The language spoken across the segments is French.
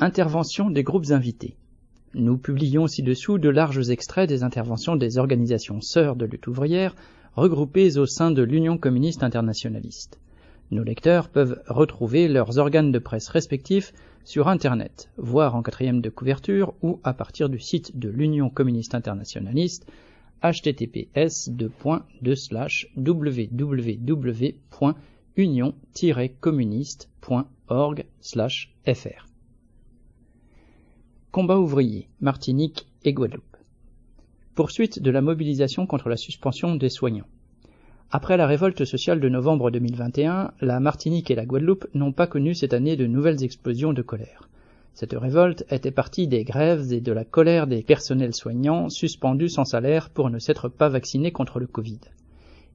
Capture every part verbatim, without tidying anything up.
Intervention des groupes invités. Nous publions ci-dessous de larges extraits des interventions des organisations sœurs de lutte ouvrière regroupées au sein de l'Union communiste internationaliste. Nos lecteurs peuvent retrouver leurs organes de presse respectifs sur Internet, voire en quatrième de couverture ou à partir du site de l'Union communiste internationaliste h t t p s deux points deux slash w w w point union tiret communiste point org slash f r. Combat ouvrier, Martinique et Guadeloupe. Poursuite de la mobilisation contre la suspension des soignants. Après la révolte sociale de novembre deux mille vingt et un, la Martinique et la Guadeloupe n'ont pas connu cette année de nouvelles explosions de colère. Cette révolte était partie des grèves et de la colère des personnels soignants suspendus sans salaire pour ne s'être pas vaccinés contre le Covid.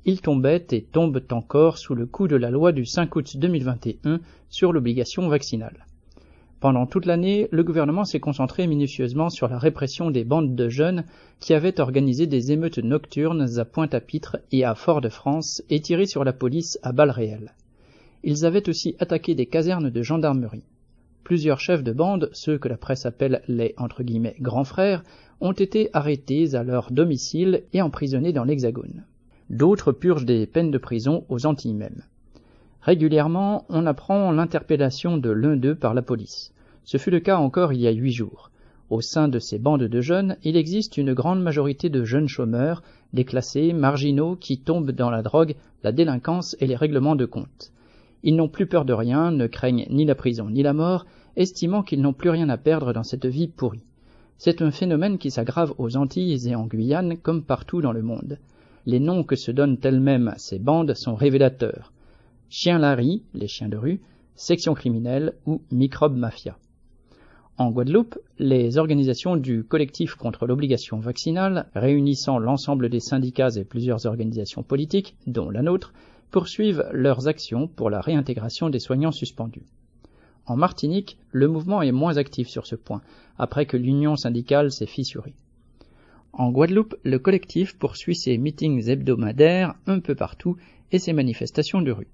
Ils tombaient et tombent encore sous le coup de la loi du cinq août deux mille vingt et un sur l'obligation vaccinale. Pendant toute l'année, le gouvernement s'est concentré minutieusement sur la répression des bandes de jeunes qui avaient organisé des émeutes nocturnes à Pointe-à-Pitre et à Fort-de-France et tiré sur la police à balles réelles. Ils avaient aussi attaqué des casernes de gendarmerie. Plusieurs chefs de bande, ceux que la presse appelle les « grands frères », ont été arrêtés à leur domicile et emprisonnés dans l'Hexagone. D'autres purgent des peines de prison aux Antilles même. Régulièrement, on apprend l'interpellation de l'un d'eux par la police. Ce fut le cas encore il y a huit jours. Au sein de ces bandes de jeunes, il existe une grande majorité de jeunes chômeurs, déclassés, marginaux, qui tombent dans la drogue, la délinquance et les règlements de compte. Ils n'ont plus peur de rien, ne craignent ni la prison ni la mort, estimant qu'ils n'ont plus rien à perdre dans cette vie pourrie. C'est un phénomène qui s'aggrave aux Antilles et en Guyane comme partout dans le monde. Les noms que se donnent elles-mêmes ces bandes sont révélateurs. Chien Larry, les chiens de rue, section criminelle ou microbe mafia. En Guadeloupe, les organisations du collectif contre l'obligation vaccinale, réunissant l'ensemble des syndicats et plusieurs organisations politiques, dont la nôtre, poursuivent leurs actions pour la réintégration des soignants suspendus. En Martinique, le mouvement est moins actif sur ce point, après que l'union syndicale s'est fissurée. En Guadeloupe, le collectif poursuit ses meetings hebdomadaires un peu partout et ses manifestations de rue.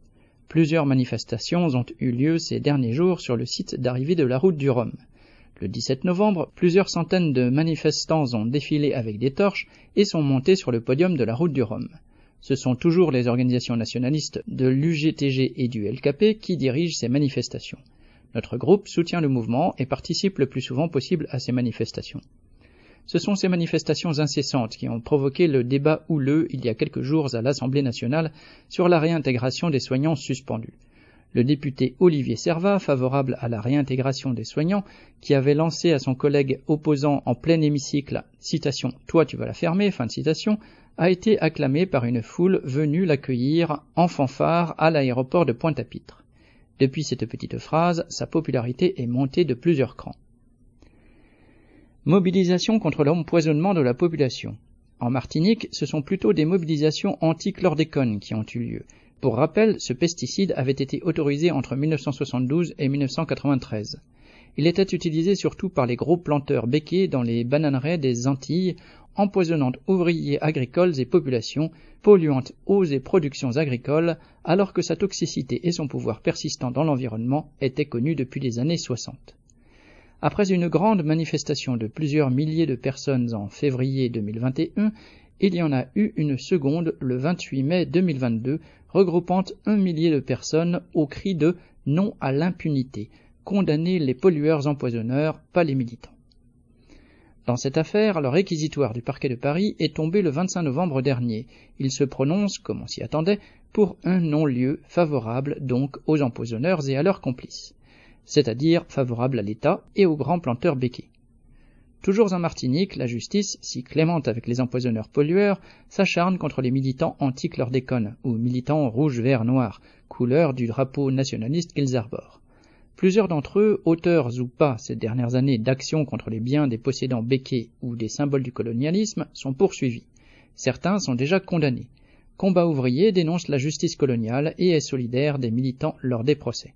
Plusieurs manifestations ont eu lieu ces derniers jours sur le site d'arrivée de la route du Rhum. Le dix-sept novembre, plusieurs centaines de manifestants ont défilé avec des torches et sont montés sur le podium de la route du Rhum. Ce sont toujours les organisations nationalistes de l'U G T G et du L K P qui dirigent ces manifestations. Notre groupe soutient le mouvement et participe le plus souvent possible à ces manifestations. Ce sont ces manifestations incessantes qui ont provoqué le débat houleux il y a quelques jours à l'Assemblée nationale sur la réintégration des soignants suspendus. Le député Olivier Serva, favorable à la réintégration des soignants, qui avait lancé à son collègue opposant en plein hémicycle citation « Toi tu vas la fermer » fin de citation, a été acclamé par une foule venue l'accueillir en fanfare à l'aéroport de Pointe-à-Pitre. Depuis cette petite phrase, sa popularité est montée de plusieurs crans. Mobilisation contre l'empoisonnement de la population. En Martinique, ce sont plutôt des mobilisations anti-chlordécone qui ont eu lieu. Pour rappel, ce pesticide avait été autorisé entre mille neuf cent soixante-douze et mille neuf cent quatre-vingt-treize. Il était utilisé surtout par les gros planteurs béquets dans les bananeraies des Antilles, empoisonnant ouvriers agricoles et populations, polluant eaux et productions agricoles, alors que sa toxicité et son pouvoir persistant dans l'environnement étaient connus depuis les années soixante. Après une grande manifestation de plusieurs milliers de personnes en février deux mille vingt et un, il y en a eu une seconde le vingt-huit mai deux mille vingt-deux, regroupant un millier de personnes au cri de « Non à l'impunité », condamner les pollueurs empoisonneurs, pas les militants. Dans cette affaire, le réquisitoire du parquet de Paris est tombé le vingt-cinq novembre dernier. Il se prononce, comme on s'y attendait, pour un non-lieu favorable donc aux empoisonneurs et à leurs complices, c'est-à-dire favorable à l'État et aux grands planteurs béquets. Toujours en Martinique, la justice, si clémente avec les empoisonneurs pollueurs, s'acharne contre les militants anti-chlordécone, ou militants rouge-vert-noir, couleur du drapeau nationaliste qu'ils arborent. Plusieurs d'entre eux, auteurs ou pas ces dernières années d'actions contre les biens des possédants béquets ou des symboles du colonialisme, sont poursuivis. Certains sont déjà condamnés. Combat ouvrier dénonce la justice coloniale et est solidaire des militants lors des procès.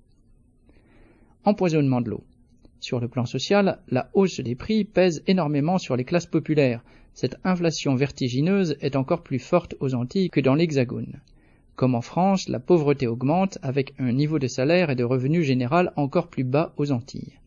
Empoisonnement de l'eau. Sur le plan social, la hausse des prix pèse énormément sur les classes populaires. Cette inflation vertigineuse est encore plus forte aux Antilles que dans l'Hexagone. Comme en France, la pauvreté augmente avec un niveau de salaire et de revenu général encore plus bas aux Antilles.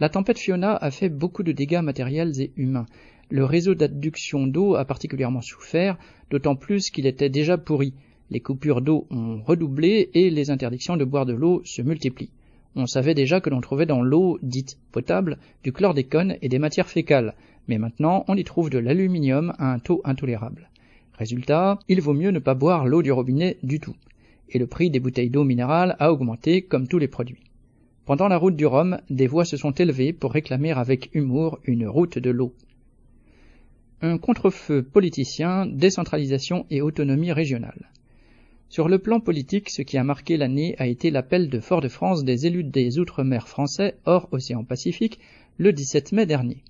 La tempête Fiona a fait beaucoup de dégâts matériels et humains. Le réseau d'adduction d'eau a particulièrement souffert, d'autant plus qu'il était déjà pourri. Les coupures d'eau ont redoublé et les interdictions de boire de l'eau se multiplient. On savait déjà que l'on trouvait dans l'eau dite potable du chlordécone et des matières fécales, mais maintenant on y trouve de l'aluminium à un taux intolérable. Résultat, il vaut mieux ne pas boire l'eau du robinet du tout. Et le prix des bouteilles d'eau minérale a augmenté comme tous les produits. Pendant la route du Rhum, des voix se sont élevées pour réclamer avec humour une route de l'eau. Un contre-feu politicien, décentralisation et autonomie régionale. Sur le plan politique, ce qui a marqué l'année a été l'appel de Fort-de-France des élus des Outre-mer français hors océan Pacifique le dix-sept mai dernier.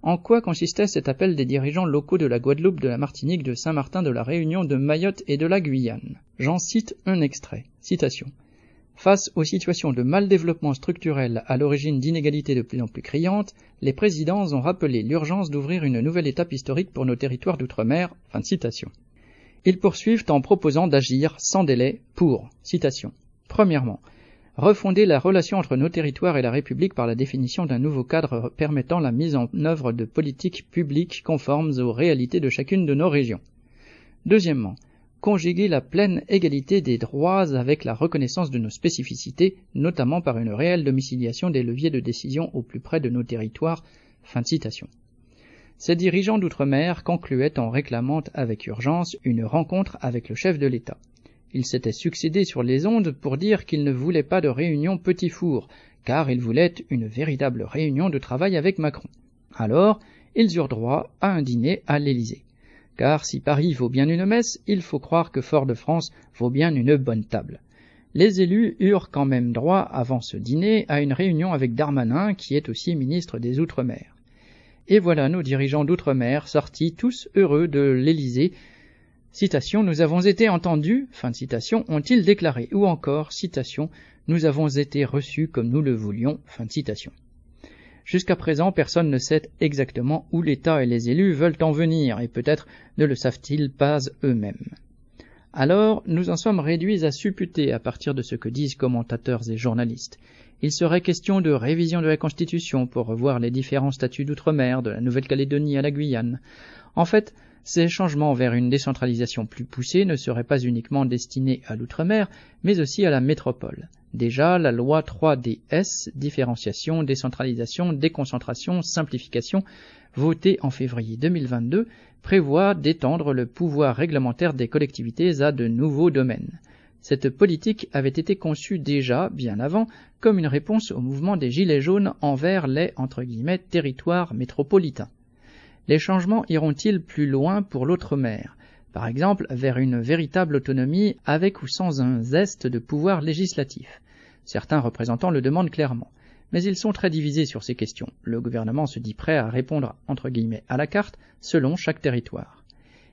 En quoi consistait cet appel des dirigeants locaux de la Guadeloupe, de la Martinique, de Saint-Martin, de la Réunion, de Mayotte et de la Guyane? J'en cite un extrait. Citation. Face aux situations de mal-développement structurel à l'origine d'inégalités de plus en plus criantes, les présidents ont rappelé l'urgence d'ouvrir une nouvelle étape historique pour nos territoires d'outre-mer. Fin de citation. Ils poursuivent en proposant d'agir sans délai pour, citation, premièrement, refonder la relation entre nos territoires et la République par la définition d'un nouveau cadre permettant la mise en œuvre de politiques publiques conformes aux réalités de chacune de nos régions. Deuxièmement, conjuguer la pleine égalité des droits avec la reconnaissance de nos spécificités, notamment par une réelle domiciliation des leviers de décision au plus près de nos territoires. Fin de citation. Ces dirigeants d'outre-mer concluaient en réclamant avec urgence une rencontre avec le chef de l'État. Ils s'étaient succédé sur les ondes pour dire qu'ils ne voulaient pas de réunion petit four, car ils voulaient une véritable réunion de travail avec Macron. Alors, ils eurent droit à un dîner à l'Élysée. Car si Paris vaut bien une messe, il faut croire que Fort-de-France vaut bien une bonne table. Les élus eurent quand même droit, avant ce dîner, à une réunion avec Darmanin, qui est aussi ministre des Outre-mer. Et voilà nos dirigeants d'Outre-mer sortis tous heureux de l'Élysée. Citation, nous avons été entendus, fin de citation, ont-ils déclaré, ou encore, citation, nous avons été reçus comme nous le voulions, fin de citation. Jusqu'à présent, personne ne sait exactement où l'État et les élus veulent en venir, et peut-être ne le savent-ils pas eux-mêmes. Alors, nous en sommes réduits à supputer à partir de ce que disent commentateurs et journalistes. Il serait question de révision de la Constitution pour revoir les différents statuts d'outre-mer, de la Nouvelle-Calédonie à la Guyane. En fait, ces changements vers une décentralisation plus poussée ne seraient pas uniquement destinés à l'outre-mer, mais aussi à la métropole. Déjà, la loi trois D S, différenciation, décentralisation, déconcentration, simplification, votée en février deux mille vingt-deux, prévoit d'étendre le pouvoir réglementaire des collectivités à de nouveaux domaines. Cette politique avait été conçue déjà, bien avant, comme une réponse au mouvement des Gilets jaunes envers les entre guillemets, territoires métropolitains. Les changements iront-ils plus loin pour l'outre-mer ? Par exemple, vers une véritable autonomie avec ou sans un zeste de pouvoir législatif. Certains représentants le demandent clairement, mais ils sont très divisés sur ces questions. Le gouvernement se dit prêt à répondre entre guillemets à la carte selon chaque territoire.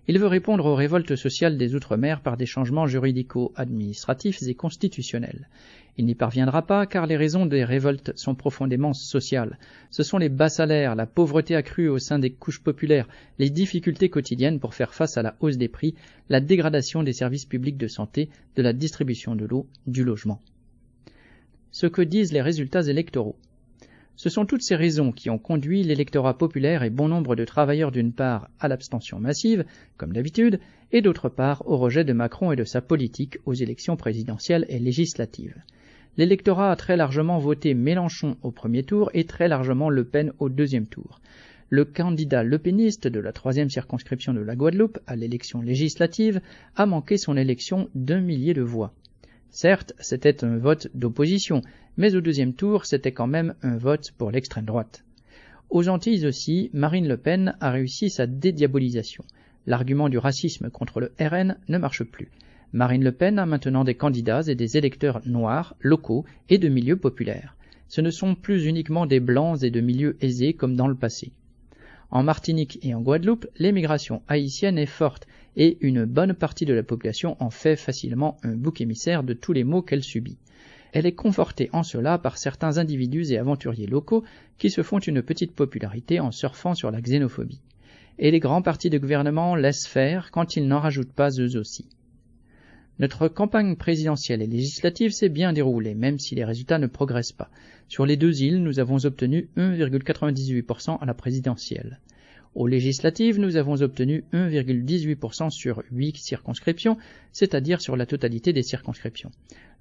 Il veut répondre aux révoltes sociales des Outre-mer par des changements juridico-administratifs et constitutionnels. Il n'y parviendra pas car les raisons des révoltes sont profondément sociales. Ce sont les bas salaires, la pauvreté accrue au sein des couches populaires, les difficultés quotidiennes pour faire face à la hausse des prix, la dégradation des services publics de santé, de la distribution de l'eau, du logement. Ce que disent les résultats électoraux. Ce sont toutes ces raisons qui ont conduit l'électorat populaire et bon nombre de travailleurs d'une part à l'abstention massive, comme d'habitude, et d'autre part au rejet de Macron et de sa politique aux élections présidentielles et législatives. L'électorat a très largement voté Mélenchon au premier tour et très largement Le Pen au deuxième tour. Le candidat lepéniste de la troisième circonscription de la Guadeloupe à l'élection législative a manqué son élection d'un millier de voix. Certes, c'était un vote d'opposition, mais au deuxième tour, c'était quand même un vote pour l'extrême droite. Aux Antilles aussi, Marine Le Pen a réussi sa dédiabolisation. L'argument du racisme contre le R N ne marche plus. Marine Le Pen a maintenant des candidats et des électeurs noirs, locaux et de milieux populaires. Ce ne sont plus uniquement des blancs et de milieux aisés comme dans le passé. En Martinique et en Guadeloupe, l'émigration haïtienne est forte et une bonne partie de la population en fait facilement un bouc émissaire de tous les maux qu'elle subit. Elle est confortée en cela par certains individus et aventuriers locaux qui se font une petite popularité en surfant sur la xénophobie. Et les grands partis de gouvernement laissent faire quand ils n'en rajoutent pas eux aussi. Notre campagne présidentielle et législative s'est bien déroulée, même si les résultats ne progressent pas. Sur les deux îles, nous avons obtenu un virgule quatre-vingt-dix-huit pour cent à la présidentielle. Aux législatives, nous avons obtenu un virgule dix-huit pour cent sur huit circonscriptions, c'est-à-dire sur la totalité des circonscriptions.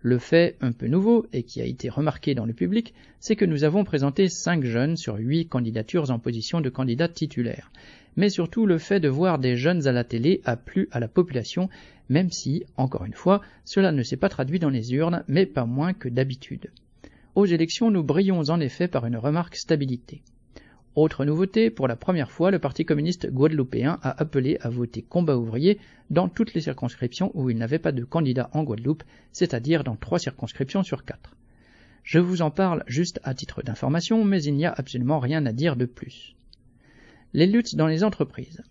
Le fait un peu nouveau, et qui a été remarqué dans le public, c'est que nous avons présenté cinq jeunes sur huit candidatures en position de candidat titulaire. Mais surtout le fait de voir des jeunes à la télé a plu à la population, même si, encore une fois, cela ne s'est pas traduit dans les urnes, mais pas moins que d'habitude. Aux élections, nous brillons en effet par une remarque stabilité. Autre nouveauté, pour la première fois, le Parti communiste guadeloupéen a appelé à voter Combat Ouvrier dans toutes les circonscriptions où il n'avait pas de candidat en Guadeloupe, c'est-à-dire dans trois circonscriptions sur quatre. Je vous en parle juste à titre d'information, mais il n'y a absolument rien à dire de plus. Les luttes dans les entreprises.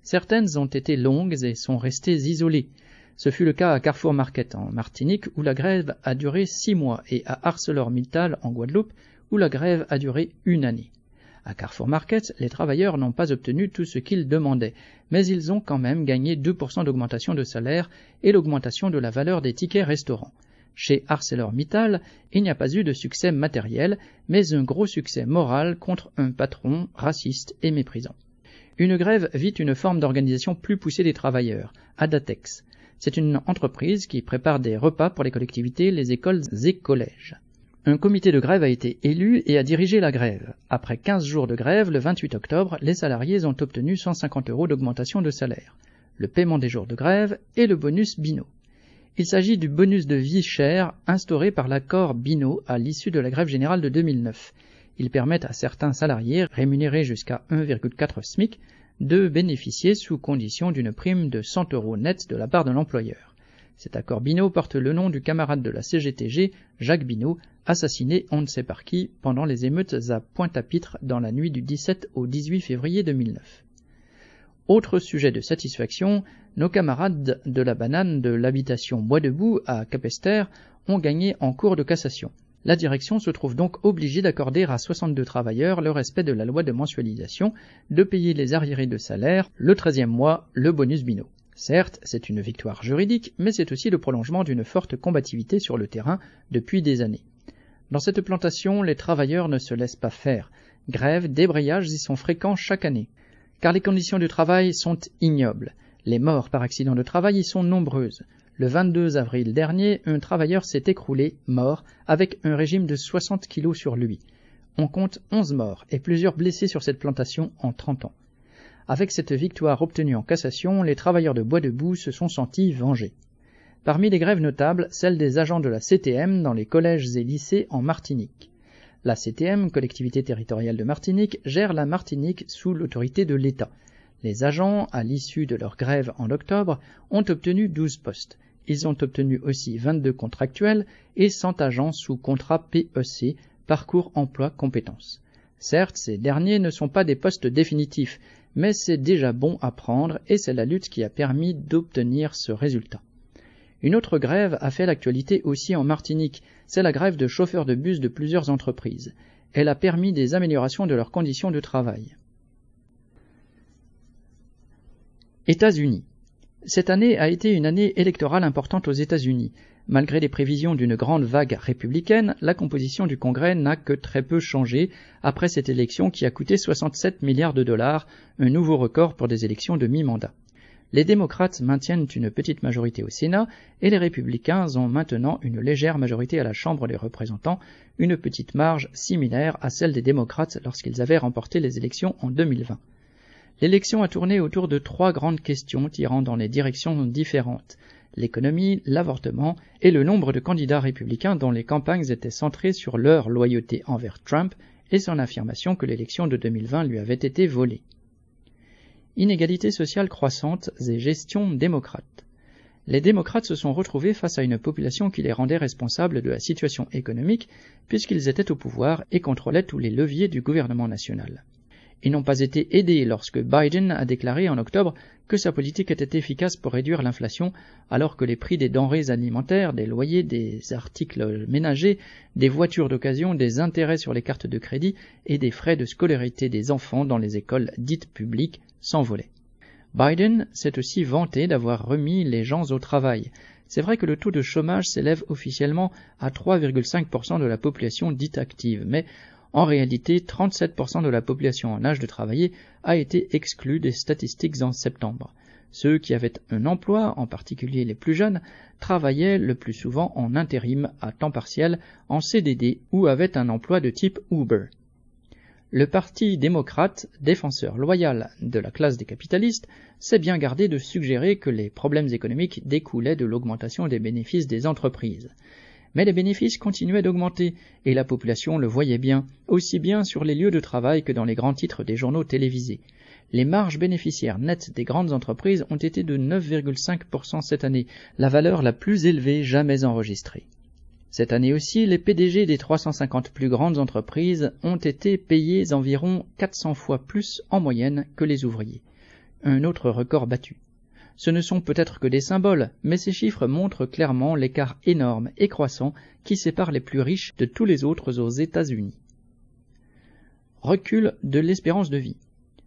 Certaines ont été longues et sont restées isolées. Ce fut le cas à Carrefour Market en Martinique, où la grève a duré six mois, et à ArcelorMittal en Guadeloupe, où la grève a duré une année. À Carrefour Market, les travailleurs n'ont pas obtenu tout ce qu'ils demandaient, mais ils ont quand même gagné deux pour cent d'augmentation de salaire et l'augmentation de la valeur des tickets restaurants. Chez ArcelorMittal, il n'y a pas eu de succès matériel, mais un gros succès moral contre un patron raciste et méprisant. Une grève vit une forme d'organisation plus poussée des travailleurs, à Datex. C'est une entreprise qui prépare des repas pour les collectivités, les écoles et collèges. Un comité de grève a été élu et a dirigé la grève. Après quinze jours de grève, le vingt-huit octobre, les salariés ont obtenu cent cinquante euros d'augmentation de salaire, le paiement des jours de grève et le bonus Bino. Il s'agit du bonus de vie chère instauré par l'accord Bino à l'issue de la grève générale de deux mille neuf. Il permet à certains salariés rémunérés jusqu'à un virgule quatre SMIC de bénéficier sous condition d'une prime de cent euros net de la part de l'employeur. Cet accord Bino porte le nom du camarade de la C G T G, Jacques Bino, assassiné on ne sait par qui pendant les émeutes à Pointe-à-Pitre dans la nuit du dix-sept au dix-huit février deux mille neuf. Autre sujet de satisfaction, nos camarades de la banane de l'habitation Bois-de-Boue à Capesterre ont gagné en cours de cassation. La direction se trouve donc obligée d'accorder à soixante-deux travailleurs le respect de la loi de mensualisation, de payer les arriérés de salaire, le treizième mois, le bonus Bino. Certes, c'est une victoire juridique, mais c'est aussi le prolongement d'une forte combativité sur le terrain depuis des années. Dans cette plantation, les travailleurs ne se laissent pas faire. Grèves, débrayages y sont fréquents chaque année. Car les conditions de travail sont ignobles. Les morts par accident de travail y sont nombreuses. Le vingt-deux avril dernier, un travailleur s'est écroulé, mort, avec un régime de soixante kilos sur lui. On compte onze morts et plusieurs blessés sur cette plantation en trente ans. Avec cette victoire obtenue en cassation, les travailleurs de Bois-de-Boue se sont sentis vengés. Parmi les grèves notables, celle des agents de la C T M dans les collèges et lycées en Martinique. La C T M, Collectivité Territoriale de Martinique, gère la Martinique sous l'autorité de l'État. Les agents, à l'issue de leur grève en octobre, ont obtenu douze postes. Ils ont obtenu aussi vingt-deux contractuels et cent agents sous contrat P E C, Parcours Emploi Compétences. Certes, ces derniers ne sont pas des postes définitifs, mais c'est déjà bon à prendre et c'est la lutte qui a permis d'obtenir ce résultat. Une autre grève a fait l'actualité aussi en Martinique, c'est la grève de chauffeurs de bus de plusieurs entreprises. Elle a permis des améliorations de leurs conditions de travail. États-Unis. Cette année a été une année électorale importante aux États-Unis. Malgré les prévisions d'une grande vague républicaine, la composition du Congrès n'a que très peu changé après cette élection qui a coûté soixante-sept milliards de dollars, un nouveau record pour des élections de mi-mandat. Les démocrates maintiennent une petite majorité au Sénat et les républicains ont maintenant une légère majorité à la Chambre des représentants, une petite marge similaire à celle des démocrates lorsqu'ils avaient remporté les élections en deux mille vingt. L'élection a tourné autour de trois grandes questions tirant dans les directions différentes. L'économie, l'avortement et le nombre de candidats républicains dont les campagnes étaient centrées sur leur loyauté envers Trump et son affirmation que l'élection de deux mille vingt lui avait été volée. Inégalités sociales croissantes et gestion démocrate. Les démocrates se sont retrouvés face à une population qui les rendait responsables de la situation économique puisqu'ils étaient au pouvoir et contrôlaient tous les leviers du gouvernement national. Ils n'ont pas été aidés lorsque Biden a déclaré en octobre que sa politique était efficace pour réduire l'inflation, alors que les prix des denrées alimentaires, des loyers, des articles ménagers, des voitures d'occasion, des intérêts sur les cartes de crédit et des frais de scolarité des enfants dans les écoles dites publiques s'envolaient. Biden s'est aussi vanté d'avoir remis les gens au travail. C'est vrai que le taux de chômage s'élève officiellement à trois virgule cinq pour cent de la population dite active, mais en réalité, trente-sept pour cent de la population en âge de travailler a été exclue des statistiques en septembre. Ceux qui avaient un emploi, en particulier les plus jeunes, travaillaient le plus souvent en intérim, à temps partiel, en C D D ou avaient un emploi de type Uber. Le parti démocrate, défenseur loyal de la classe des capitalistes, s'est bien gardé de suggérer que les problèmes économiques découlaient de l'augmentation des bénéfices des entreprises. Mais les bénéfices continuaient d'augmenter, et la population le voyait bien, aussi bien sur les lieux de travail que dans les grands titres des journaux télévisés. Les marges bénéficiaires nettes des grandes entreprises ont été de neuf virgule cinq pour cent cette année, la valeur la plus élevée jamais enregistrée. Cette année aussi, les P D G des trois cent cinquante plus grandes entreprises ont été payés environ quatre cents fois plus en moyenne que les ouvriers. Un autre record battu. Ce ne sont peut-être que des symboles, mais ces chiffres montrent clairement l'écart énorme et croissant qui sépare les plus riches de tous les autres aux États-Unis. Recul de l'espérance de vie.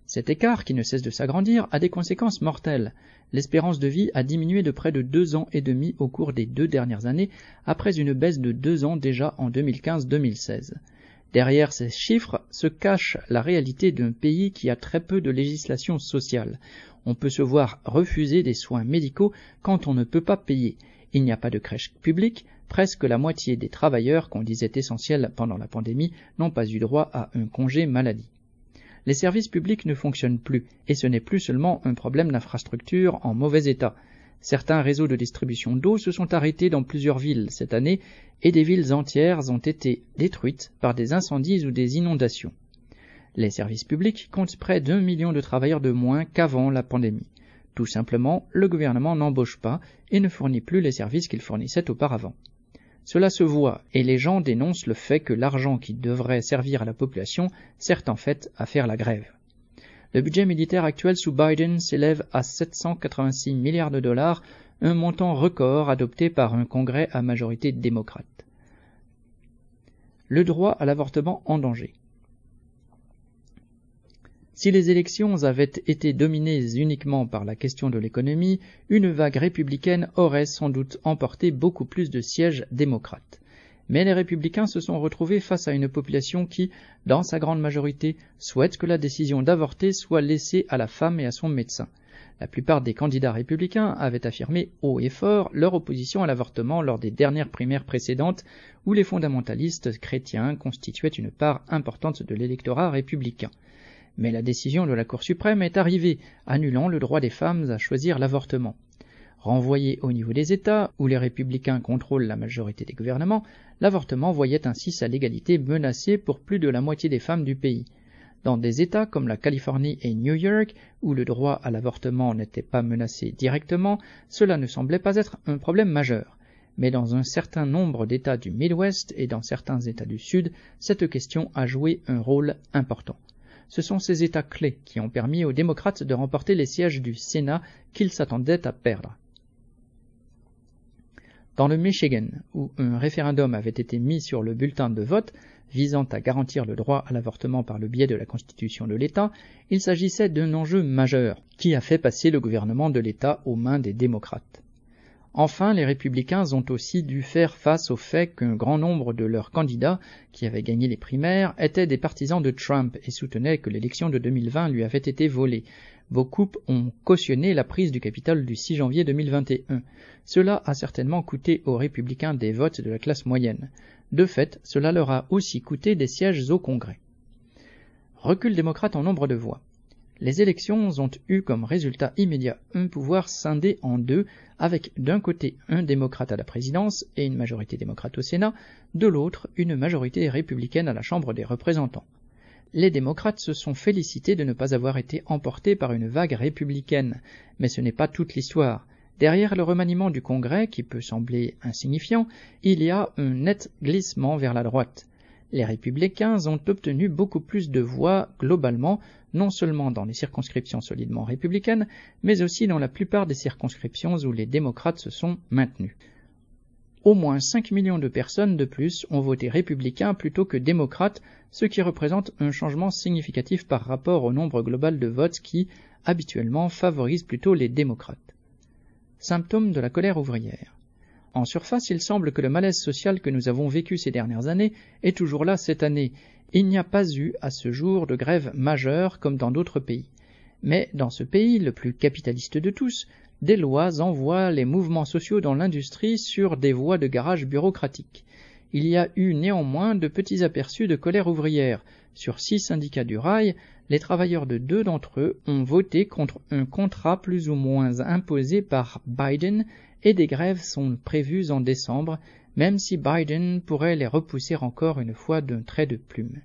Cet écart, qui ne cesse de s'agrandir, a des conséquences mortelles. L'espérance de vie a diminué de près de deux ans et demi au cours des deux dernières années, après une baisse de deux ans déjà en deux mille quinze deux mille seize. Derrière ces chiffres se cache la réalité d'un pays qui a très peu de législation sociale. On peut se voir refuser des soins médicaux quand on ne peut pas payer. Il n'y a pas de crèche publique, presque la moitié des travailleurs qu'on disait essentiels pendant la pandémie n'ont pas eu droit à un congé maladie. Les services publics ne fonctionnent plus, et ce n'est plus seulement un problème d'infrastructure en mauvais état. Certains réseaux de distribution d'eau se sont arrêtés dans plusieurs villes cette année, et des villes entières ont été détruites par des incendies ou des inondations. Les services publics comptent près d'un million de travailleurs de moins qu'avant la pandémie. Tout simplement, le gouvernement n'embauche pas et ne fournit plus les services qu'il fournissait auparavant. Cela se voit, et les gens dénoncent le fait que l'argent qui devrait servir à la population sert en fait à faire la grève. Le budget militaire actuel sous Biden s'élève à sept cent quatre-vingt-six milliards de dollars, un montant record adopté par un congrès à majorité démocrate. Le droit à l'avortement en danger. Si les élections avaient été dominées uniquement par la question de l'économie, une vague républicaine aurait sans doute emporté beaucoup plus de sièges démocrates. Mais les républicains se sont retrouvés face à une population qui, dans sa grande majorité, souhaite que la décision d'avorter soit laissée à la femme et à son médecin. La plupart des candidats républicains avaient affirmé haut et fort leur opposition à l'avortement lors des dernières primaires précédentes, où les fondamentalistes chrétiens constituaient une part importante de l'électorat républicain. Mais la décision de la Cour suprême est arrivée, annulant le droit des femmes à choisir l'avortement. Renvoyé au niveau des États, où les républicains contrôlent la majorité des gouvernements, l'avortement voyait ainsi sa légalité menacée pour plus de la moitié des femmes du pays. Dans des États comme la Californie et New York, où le droit à l'avortement n'était pas menacé directement, cela ne semblait pas être un problème majeur. Mais dans un certain nombre d'États du Midwest et dans certains États du Sud, cette question a joué un rôle important. Ce sont ces États clés qui ont permis aux démocrates de remporter les sièges du Sénat qu'ils s'attendaient à perdre. Dans le Michigan, où un référendum avait été mis sur le bulletin de vote visant à garantir le droit à l'avortement par le biais de la Constitution de l'État, il s'agissait d'un enjeu majeur qui a fait passer le gouvernement de l'État aux mains des démocrates. Enfin, les républicains ont aussi dû faire face au fait qu'un grand nombre de leurs candidats, qui avaient gagné les primaires, étaient des partisans de Trump et soutenaient que l'élection de deux mille vingt lui avait été volée. Beaucoup ont cautionné la prise du Capitole du six janvier deux mille vingt et un. Cela a certainement coûté aux républicains des votes de la classe moyenne. De fait, cela leur a aussi coûté des sièges au Congrès. Recul démocrate en nombre de voix. Les élections ont eu comme résultat immédiat un pouvoir scindé en deux, avec d'un côté un démocrate à la présidence et une majorité démocrate au Sénat, de l'autre une majorité républicaine à la Chambre des représentants. Les démocrates se sont félicités de ne pas avoir été emportés par une vague républicaine, mais ce n'est pas toute l'histoire. Derrière le remaniement du Congrès, qui peut sembler insignifiant, il y a un net glissement vers la droite. Les républicains ont obtenu beaucoup plus de voix globalement, non seulement dans les circonscriptions solidement républicaines, mais aussi dans la plupart des circonscriptions où les démocrates se sont maintenus. Au moins cinq millions de personnes de plus ont voté républicain plutôt que démocrate, ce qui représente un changement significatif par rapport au nombre global de votes qui, habituellement, favorise plutôt les démocrates. Symptômes de la colère ouvrière. En surface, il semble que le malaise social que nous avons vécu ces dernières années est toujours là cette année. Il n'y a pas eu, à ce jour, de grève majeure comme dans d'autres pays. Mais dans ce pays, le plus capitaliste de tous, des lois envoient les mouvements sociaux dans l'industrie sur des voies de garage bureaucratiques. Il y a eu néanmoins de petits aperçus de colère ouvrière. Sur six syndicats du rail, les travailleurs de deux d'entre eux ont voté contre un contrat plus ou moins imposé par Biden et des grèves sont prévues en décembre, même si Biden pourrait les repousser encore une fois d'un trait de plume.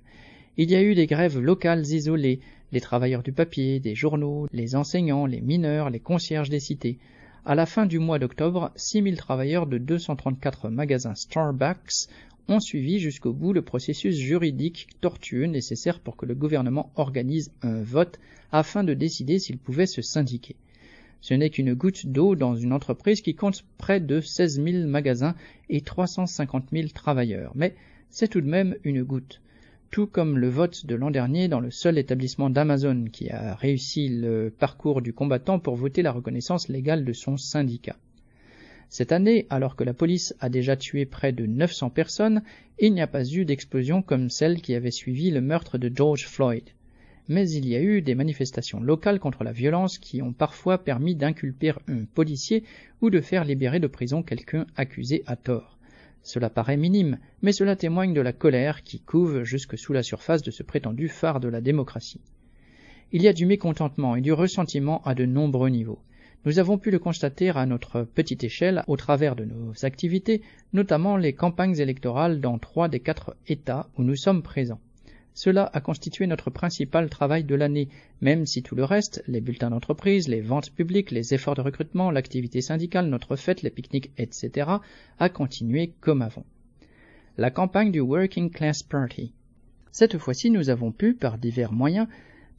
Il y a eu des grèves locales isolées, les travailleurs du papier, des journaux, les enseignants, les mineurs, les concierges des cités. À la fin du mois d'octobre, six mille travailleurs de deux cent trente-quatre magasins Starbucks ont suivi jusqu'au bout le processus juridique tortueux nécessaire pour que le gouvernement organise un vote afin de décider s'il pouvait se syndiquer. Ce n'est qu'une goutte d'eau dans une entreprise qui compte près de seize mille magasins et trois cent cinquante mille travailleurs, mais c'est tout de même une goutte. Tout comme le vote de l'an dernier dans le seul établissement d'Amazon qui a réussi le parcours du combattant pour voter la reconnaissance légale de son syndicat. Cette année, alors que la police a déjà tué près de neuf cents personnes, il n'y a pas eu d'explosion comme celle qui avait suivi le meurtre de George Floyd. Mais il y a eu des manifestations locales contre la violence qui ont parfois permis d'inculper un policier ou de faire libérer de prison quelqu'un accusé à tort. Cela paraît minime, mais cela témoigne de la colère qui couve jusque sous la surface de ce prétendu phare de la démocratie. Il y a du mécontentement et du ressentiment à de nombreux niveaux. Nous avons pu le constater à notre petite échelle au travers de nos activités, notamment les campagnes électorales dans trois des quatre États où nous sommes présents. Cela a constitué notre principal travail de l'année, même si tout le reste, les bulletins d'entreprise, les ventes publiques, les efforts de recrutement, l'activité syndicale, notre fête, les pique-niques, et cetera, a continué comme avant. La campagne du Working Class Party. Cette fois-ci, nous avons pu, par divers moyens,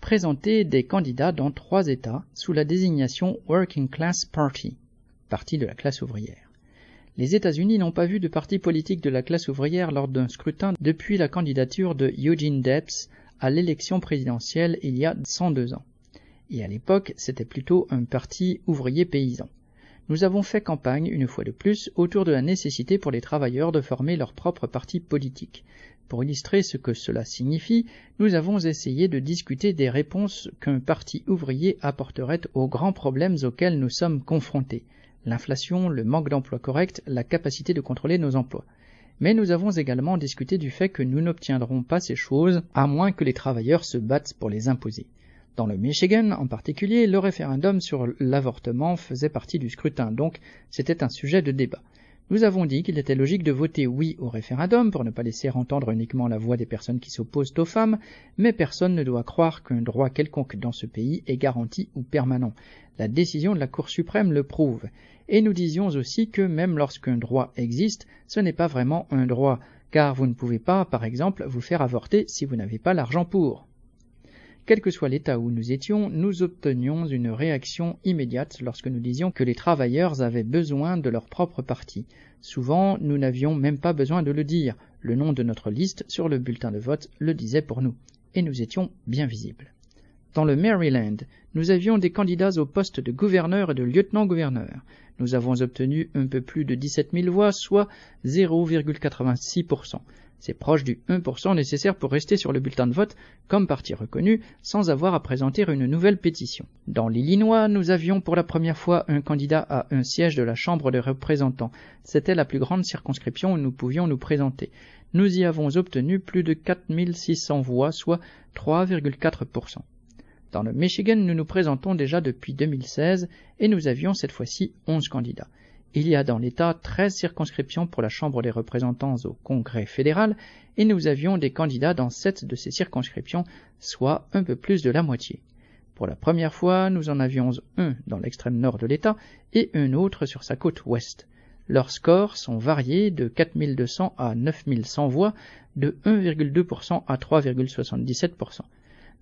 présenter des candidats dans trois États sous la désignation Working Class Party, parti de la classe ouvrière. Les États-Unis n'ont pas vu de parti politique de la classe ouvrière lors d'un scrutin depuis la candidature de Eugene Debs à l'élection présidentielle il y a cent deux ans. Et à l'époque, c'était plutôt un parti ouvrier-paysan. Nous avons fait campagne, une fois de plus, autour de la nécessité pour les travailleurs de former leur propre parti politique. Pour illustrer ce que cela signifie, nous avons essayé de discuter des réponses qu'un parti ouvrier apporterait aux grands problèmes auxquels nous sommes confrontés. L'inflation, le manque d'emploi correct, la capacité de contrôler nos emplois. Mais nous avons également discuté du fait que nous n'obtiendrons pas ces choses à moins que les travailleurs se battent pour les imposer. Dans le Michigan, en particulier, le référendum sur l'avortement faisait partie du scrutin, donc c'était un sujet de débat. Nous avons dit qu'il était logique de voter oui au référendum pour ne pas laisser entendre uniquement la voix des personnes qui s'opposent aux femmes, mais personne ne doit croire qu'un droit quelconque dans ce pays est garanti ou permanent. La décision de la Cour suprême le prouve. Et nous disions aussi que même lorsqu'un droit existe, ce n'est pas vraiment un droit, car vous ne pouvez pas, par exemple, vous faire avorter si vous n'avez pas l'argent pour. Quel que soit l'état où nous étions, nous obtenions une réaction immédiate lorsque nous disions que les travailleurs avaient besoin de leur propre parti. Souvent, nous n'avions même pas besoin de le dire. Le nom de notre liste sur le bulletin de vote le disait pour nous. Et nous étions bien visibles. Dans le Maryland, nous avions des candidats au poste de gouverneur et de lieutenant-gouverneur. Nous avons obtenu un peu plus de dix-sept mille voix, soit zéro virgule quatre-vingt-six pour cent. C'est proche du un pour cent nécessaire pour rester sur le bulletin de vote comme parti reconnu sans avoir à présenter une nouvelle pétition. Dans l'Illinois, nous avions pour la première fois un candidat à un siège de la Chambre des représentants. C'était la plus grande circonscription où nous pouvions nous présenter. Nous y avons obtenu plus de quatre mille six cents voix, soit trois virgule quatre pour cent. Dans le Michigan, nous nous présentons déjà depuis deux mille seize et nous avions cette fois-ci onze candidats. Il y a dans l'État treize circonscriptions pour la Chambre des représentants au Congrès fédéral et nous avions des candidats dans sept de ces circonscriptions, soit un peu plus de la moitié. Pour la première fois, nous en avions un dans l'extrême nord de l'État et un autre sur sa côte ouest. Leurs scores sont variés de quatre mille deux cents à neuf mille cent voix, de un virgule deux pour cent à trois virgule soixante-dix-sept pour cent.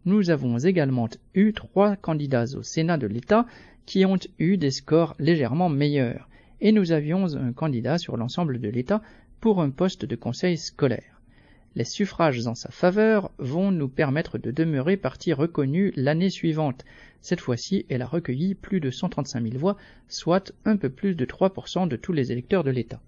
Nous avons également eu trois candidats au Sénat de l'État qui ont eu des scores légèrement meilleurs. Et nous avions un candidat sur l'ensemble de l'État pour un poste de conseil scolaire. Les suffrages en sa faveur vont nous permettre de demeurer parti reconnu l'année suivante. Cette fois-ci, elle a recueilli plus de cent trente-cinq mille voix, soit un peu plus de trois pour cent de tous les électeurs de l'État.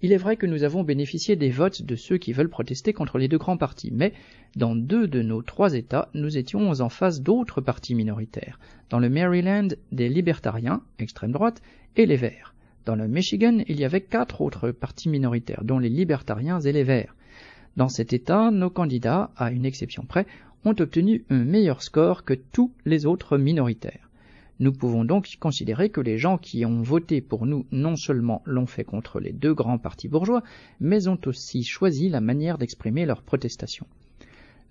Il est vrai que nous avons bénéficié des votes de ceux qui veulent protester contre les deux grands partis, mais dans deux de nos trois États, nous étions en face d'autres partis minoritaires, dans le Maryland des libertariens, extrême droite, et les Verts. Dans le Michigan, il y avait quatre autres partis minoritaires, dont les libertariens et les Verts. Dans cet État, nos candidats, à une exception près, ont obtenu un meilleur score que tous les autres minoritaires. Nous pouvons donc considérer que les gens qui ont voté pour nous non seulement l'ont fait contre les deux grands partis bourgeois, mais ont aussi choisi la manière d'exprimer leur protestation.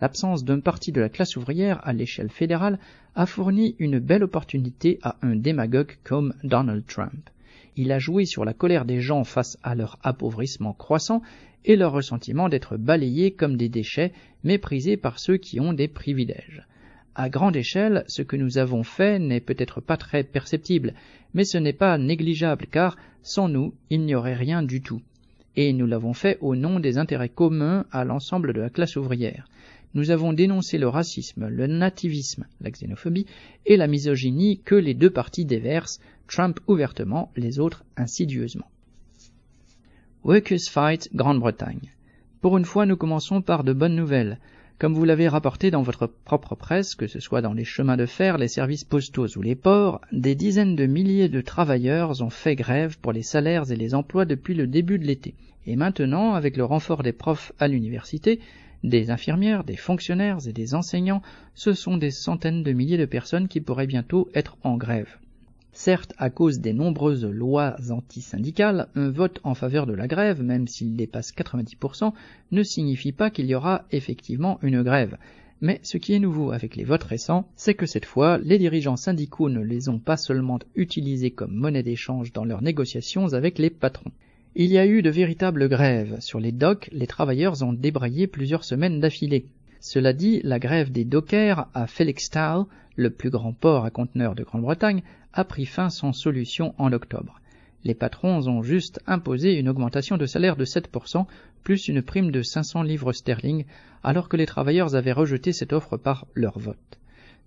L'absence d'un parti de la classe ouvrière à l'échelle fédérale a fourni une belle opportunité à un démagogue comme Donald Trump. Il a joué sur la colère des gens face à leur appauvrissement croissant et leur ressentiment d'être balayés comme des déchets, méprisés par ceux qui ont des privilèges. À grande échelle, ce que nous avons fait n'est peut-être pas très perceptible, mais ce n'est pas négligeable car, sans nous, il n'y aurait rien du tout. Et nous l'avons fait au nom des intérêts communs à l'ensemble de la classe ouvrière. Nous avons dénoncé le racisme, le nativisme, la xénophobie et la misogynie que les deux partis déversent, Trump ouvertement, les autres insidieusement. Workers' Fight, Grande-Bretagne. Pour une fois, nous commençons par de bonnes nouvelles. Comme vous l'avez rapporté dans votre propre presse, que ce soit dans les chemins de fer, les services postaux ou les ports, des dizaines de milliers de travailleurs ont fait grève pour les salaires et les emplois depuis le début de l'été. Et maintenant, avec le renfort des profs à l'université, des infirmières, des fonctionnaires et des enseignants, ce sont des centaines de milliers de personnes qui pourraient bientôt être en grève. Certes, à cause des nombreuses lois antisyndicales, un vote en faveur de la grève, même s'il dépasse quatre-vingt-dix pour cent, ne signifie pas qu'il y aura effectivement une grève. Mais ce qui est nouveau avec les votes récents, c'est que cette fois, les dirigeants syndicaux ne les ont pas seulement utilisés comme monnaie d'échange dans leurs négociations avec les patrons. Il y a eu de véritables grèves. Sur les docks, les travailleurs ont débrayé plusieurs semaines d'affilée. Cela dit, la grève des dockers à Felixstowe, le plus grand port à conteneurs de Grande-Bretagne, a pris fin sans solution en octobre. Les patrons ont juste imposé une augmentation de salaire de sept pour cent, plus une prime de cinq cents livres sterling, alors que les travailleurs avaient rejeté cette offre par leur vote.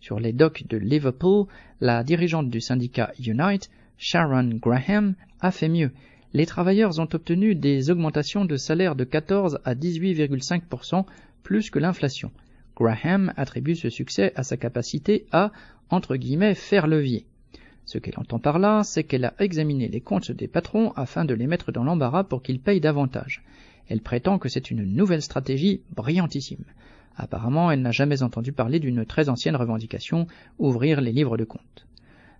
Sur les docks de Liverpool, la dirigeante du syndicat Unite, Sharon Graham, a fait mieux. Les travailleurs ont obtenu des augmentations de salaire de quatorze à dix-huit virgule cinq pour cent, plus que l'inflation. Graham attribue ce succès à sa capacité à, entre guillemets, faire levier. Ce qu'elle entend par là, c'est qu'elle a examiné les comptes des patrons afin de les mettre dans l'embarras pour qu'ils payent davantage. Elle prétend que c'est une nouvelle stratégie brillantissime. Apparemment, elle n'a jamais entendu parler d'une très ancienne revendication, ouvrir les livres de comptes.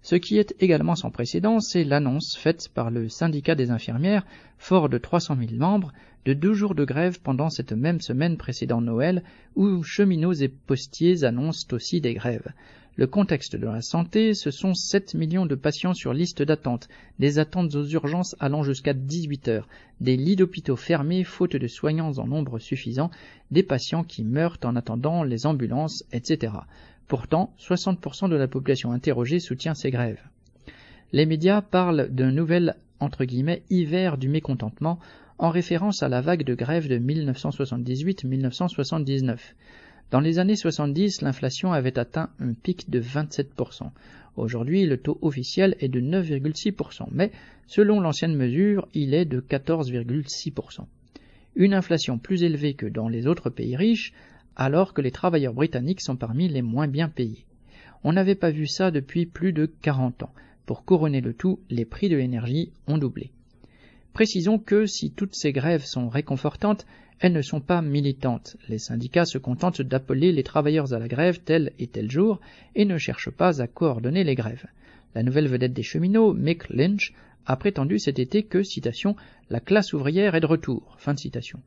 Ce qui est également sans précédent, c'est l'annonce faite par le syndicat des infirmières, fort de trois cent mille membres, de deux jours de grève pendant cette même semaine précédant Noël, où cheminots et postiers annoncent aussi des grèves. Le contexte de la santé, ce sont sept millions de patients sur liste d'attente, des attentes aux urgences allant jusqu'à dix-huit heures, des lits d'hôpitaux fermés faute de soignants en nombre suffisant, des patients qui meurent en attendant les ambulances, et cetera. Pourtant, soixante pour cent de la population interrogée soutient ces grèves. Les médias parlent d'un nouvel entre guillemets, hiver du mécontentement en référence à la vague de grève de mille neuf cent soixante-dix-huit à mille neuf cent soixante-dix-neuf. Dans les années soixante-dix, l'inflation avait atteint un pic de vingt-sept pour cent. Aujourd'hui, le taux officiel est de neuf virgule six pour cent, mais selon l'ancienne mesure, il est de quatorze virgule six pour cent. Une inflation plus élevée que dans les autres pays riches, alors que les travailleurs britanniques sont parmi les moins bien payés. On n'avait pas vu ça depuis plus de quarante ans. Pour couronner le tout, les prix de l'énergie ont doublé. Précisons que, si toutes ces grèves sont réconfortantes, elles ne sont pas militantes. Les syndicats se contentent d'appeler les travailleurs à la grève tel et tel jour et ne cherchent pas à coordonner les grèves. La nouvelle vedette des cheminots, Mick Lynch, a prétendu cet été que, citation, « la classe ouvrière est de retour », fin de citation.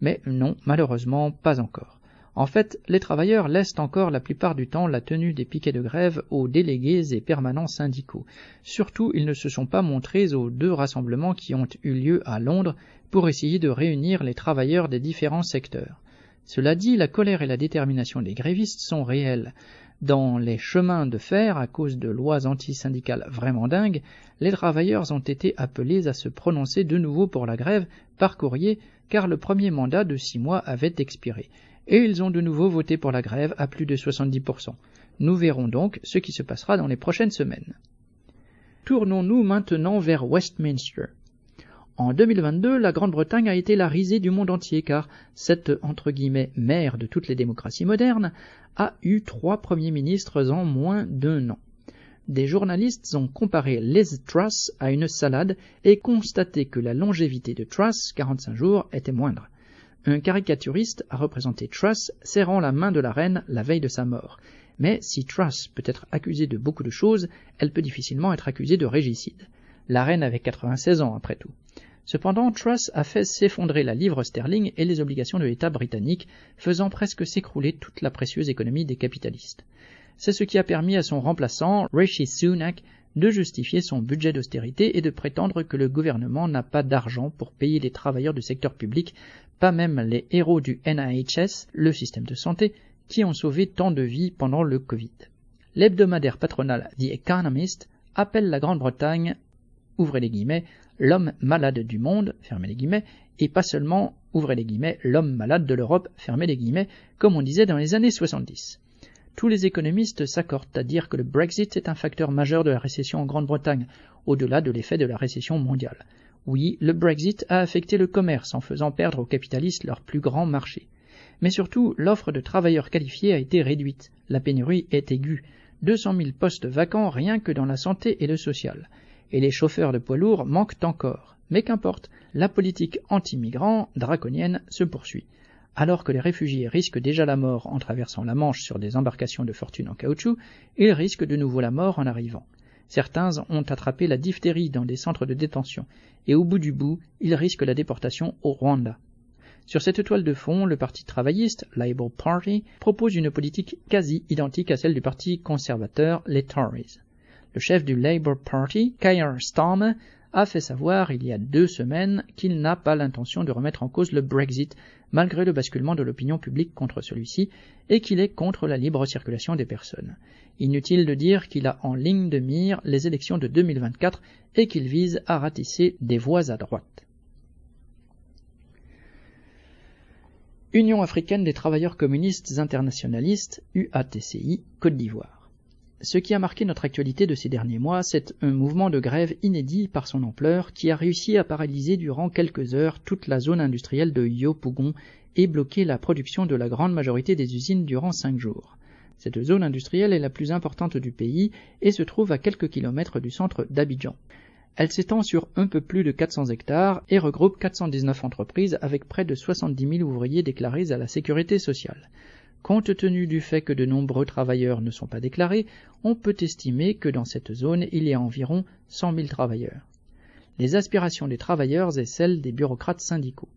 Mais non, malheureusement, pas encore. En fait, les travailleurs laissent encore la plupart du temps la tenue des piquets de grève aux délégués et permanents syndicaux. Surtout, ils ne se sont pas montrés aux deux rassemblements qui ont eu lieu à Londres pour essayer de réunir les travailleurs des différents secteurs. Cela dit, la colère et la détermination des grévistes sont réelles. Dans les chemins de fer, à cause de lois antisyndicales vraiment dingues, les travailleurs ont été appelés à se prononcer de nouveau pour la grève par courrier, car le premier mandat de six mois avait expiré. Et ils ont de nouveau voté pour la grève à plus de soixante-dix pour cent. Nous verrons donc ce qui se passera dans les prochaines semaines. Tournons-nous maintenant vers Westminster. En deux mille vingt-deux, la Grande-Bretagne a été la risée du monde entier car cette entre guillemets mère de toutes les démocraties modernes a eu trois premiers ministres en moins d'un an. Des journalistes ont comparé Liz Truss à une salade et constaté que la longévité de Truss, quarante-cinq jours, était moindre. Un caricaturiste a représenté Truss serrant la main de la reine la veille de sa mort. Mais si Truss peut être accusée de beaucoup de choses, elle peut difficilement être accusée de régicide. La reine avait quatre-vingt-seize ans après tout. Cependant, Truss a fait s'effondrer la livre sterling et les obligations de l'État britannique, faisant presque s'écrouler toute la précieuse économie des capitalistes. C'est ce qui a permis à son remplaçant, Rishi Sunak, de justifier son budget d'austérité et de prétendre que le gouvernement n'a pas d'argent pour payer les travailleurs du secteur public, pas même les héros du N I H S, le système de santé, qui ont sauvé tant de vies pendant le Covid. L'hebdomadaire patronal The Economist appelle la Grande-Bretagne, ouvrez les guillemets, l'homme malade du monde, fermez les guillemets, et pas seulement, ouvrez les guillemets, l'homme malade de l'Europe, fermez les guillemets, comme on disait dans les années soixante-dix. Tous les économistes s'accordent à dire que le Brexit est un facteur majeur de la récession en Grande-Bretagne, au-delà de l'effet de la récession mondiale. Oui, le Brexit a affecté le commerce en faisant perdre aux capitalistes leur plus grand marché. Mais surtout, l'offre de travailleurs qualifiés a été réduite, la pénurie est aiguë, deux cent mille postes vacants rien que dans la santé et le social. Et les chauffeurs de poids lourds manquent encore. Mais qu'importe, la politique anti-migrants, draconienne, se poursuit. Alors que les réfugiés risquent déjà la mort en traversant la Manche sur des embarcations de fortune en caoutchouc, ils risquent de nouveau la mort en arrivant. Certains ont attrapé la diphtérie dans des centres de détention, et au bout du bout, ils risquent la déportation au Rwanda. Sur cette toile de fond, le parti travailliste, Labour Party, propose une politique quasi identique à celle du parti conservateur, les Tories. Le chef du Labour Party, Keir Starmer, a fait savoir il y a deux semaines qu'il n'a pas l'intention de remettre en cause le Brexit, malgré le basculement de l'opinion publique contre celui-ci, et qu'il est contre la libre circulation des personnes. Inutile de dire qu'il a en ligne de mire les élections de deux mille vingt-quatre et qu'il vise à ratisser des voix à droite. Union africaine des travailleurs communistes internationalistes, U A T C I, Côte d'Ivoire. Ce qui a marqué notre actualité de ces derniers mois, c'est un mouvement de grève inédit par son ampleur qui a réussi à paralyser durant quelques heures toute la zone industrielle de Yopougon et bloquer la production de la grande majorité des usines durant cinq jours. Cette zone industrielle est la plus importante du pays et se trouve à quelques kilomètres du centre d'Abidjan. Elle s'étend sur un peu plus de quatre cents hectares et regroupe quatre cent dix-neuf entreprises avec près de soixante-dix mille ouvriers déclarés à la sécurité sociale. Compte tenu du fait que de nombreux travailleurs ne sont pas déclarés, on peut estimer que dans cette zone, il y a environ cent mille travailleurs. Les aspirations des travailleurs et celles des bureaucrates syndicaux.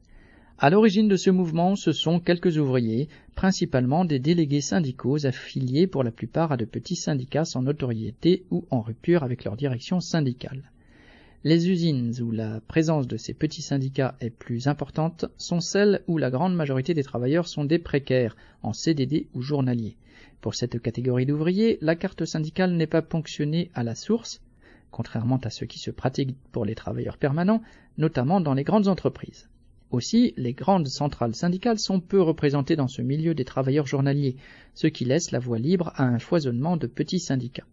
À l'origine de ce mouvement, ce sont quelques ouvriers, principalement des délégués syndicaux affiliés pour la plupart à de petits syndicats sans notoriété ou en rupture avec leur direction syndicale. Les usines où la présence de ces petits syndicats est plus importante sont celles où la grande majorité des travailleurs sont des précaires, en C D D ou journaliers. Pour cette catégorie d'ouvriers, la carte syndicale n'est pas ponctionnée à la source, contrairement à ce qui se pratique pour les travailleurs permanents, notamment dans les grandes entreprises. Aussi, les grandes centrales syndicales sont peu représentées dans ce milieu des travailleurs journaliers, ce qui laisse la voie libre à un foisonnement de petits syndicats.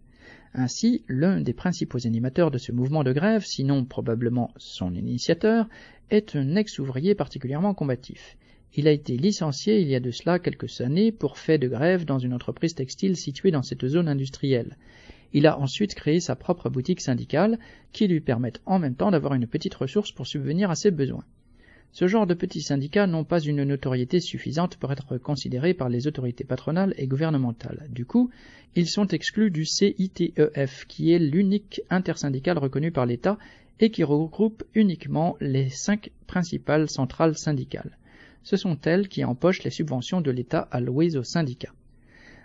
Ainsi, l'un des principaux animateurs de ce mouvement de grève, sinon probablement son initiateur, est un ex-ouvrier particulièrement combatif. Il a été licencié il y a de cela quelques années pour fait de grève dans une entreprise textile située dans cette zone industrielle. Il a ensuite créé sa propre boutique syndicale qui lui permette en même temps d'avoir une petite ressource pour subvenir à ses besoins. Ce genre de petits syndicats n'ont pas une notoriété suffisante pour être considérés par les autorités patronales et gouvernementales. Du coup, ils sont exclus du C I T E F, qui est l'unique intersyndicale reconnue par l'État et qui regroupe uniquement les cinq principales centrales syndicales. Ce sont elles qui empochent les subventions de l'État allouées aux syndicats.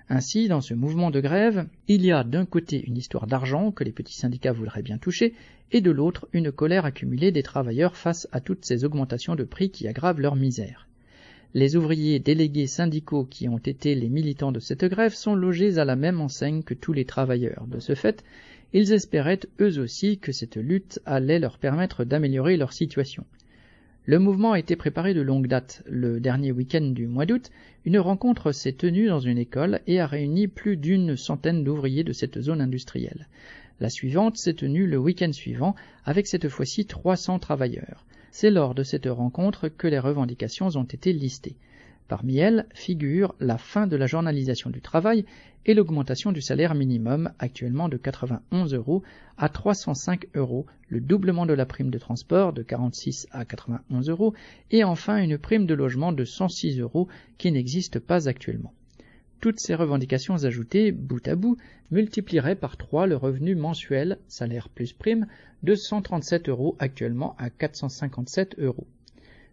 Ainsi, dans ce mouvement de grève, il y a d'un côté une histoire d'argent que les petits syndicats voudraient bien toucher, et de l'autre une colère accumulée des travailleurs face à toutes ces augmentations de prix qui aggravent leur misère. Les ouvriers délégués syndicaux qui ont été les militants de cette grève sont logés à la même enseigne que tous les travailleurs. De ce fait, ils espéraient eux aussi que cette lutte allait leur permettre d'améliorer leur situation. Le mouvement a été préparé de longue date. Le dernier week-end du mois d'août, une rencontre s'est tenue dans une école et a réuni plus d'une centaine d'ouvriers de cette zone industrielle. La suivante s'est tenue le week-end suivant, avec cette fois-ci trois cents travailleurs. C'est lors de cette rencontre que les revendications ont été listées. Parmi elles figurent la fin de la journalisation du travail et l'augmentation du salaire minimum, actuellement de quatre-vingt-onze euros à trois cent cinq euros, le doublement de la prime de transport de quarante-six à quatre-vingt-onze euros et enfin une prime de logement de cent six euros qui n'existe pas actuellement. Toutes ces revendications ajoutées, bout à bout, multiplieraient par trois le revenu mensuel, salaire plus prime, de cent trente-sept euros actuellement à quatre cent cinquante-sept euros.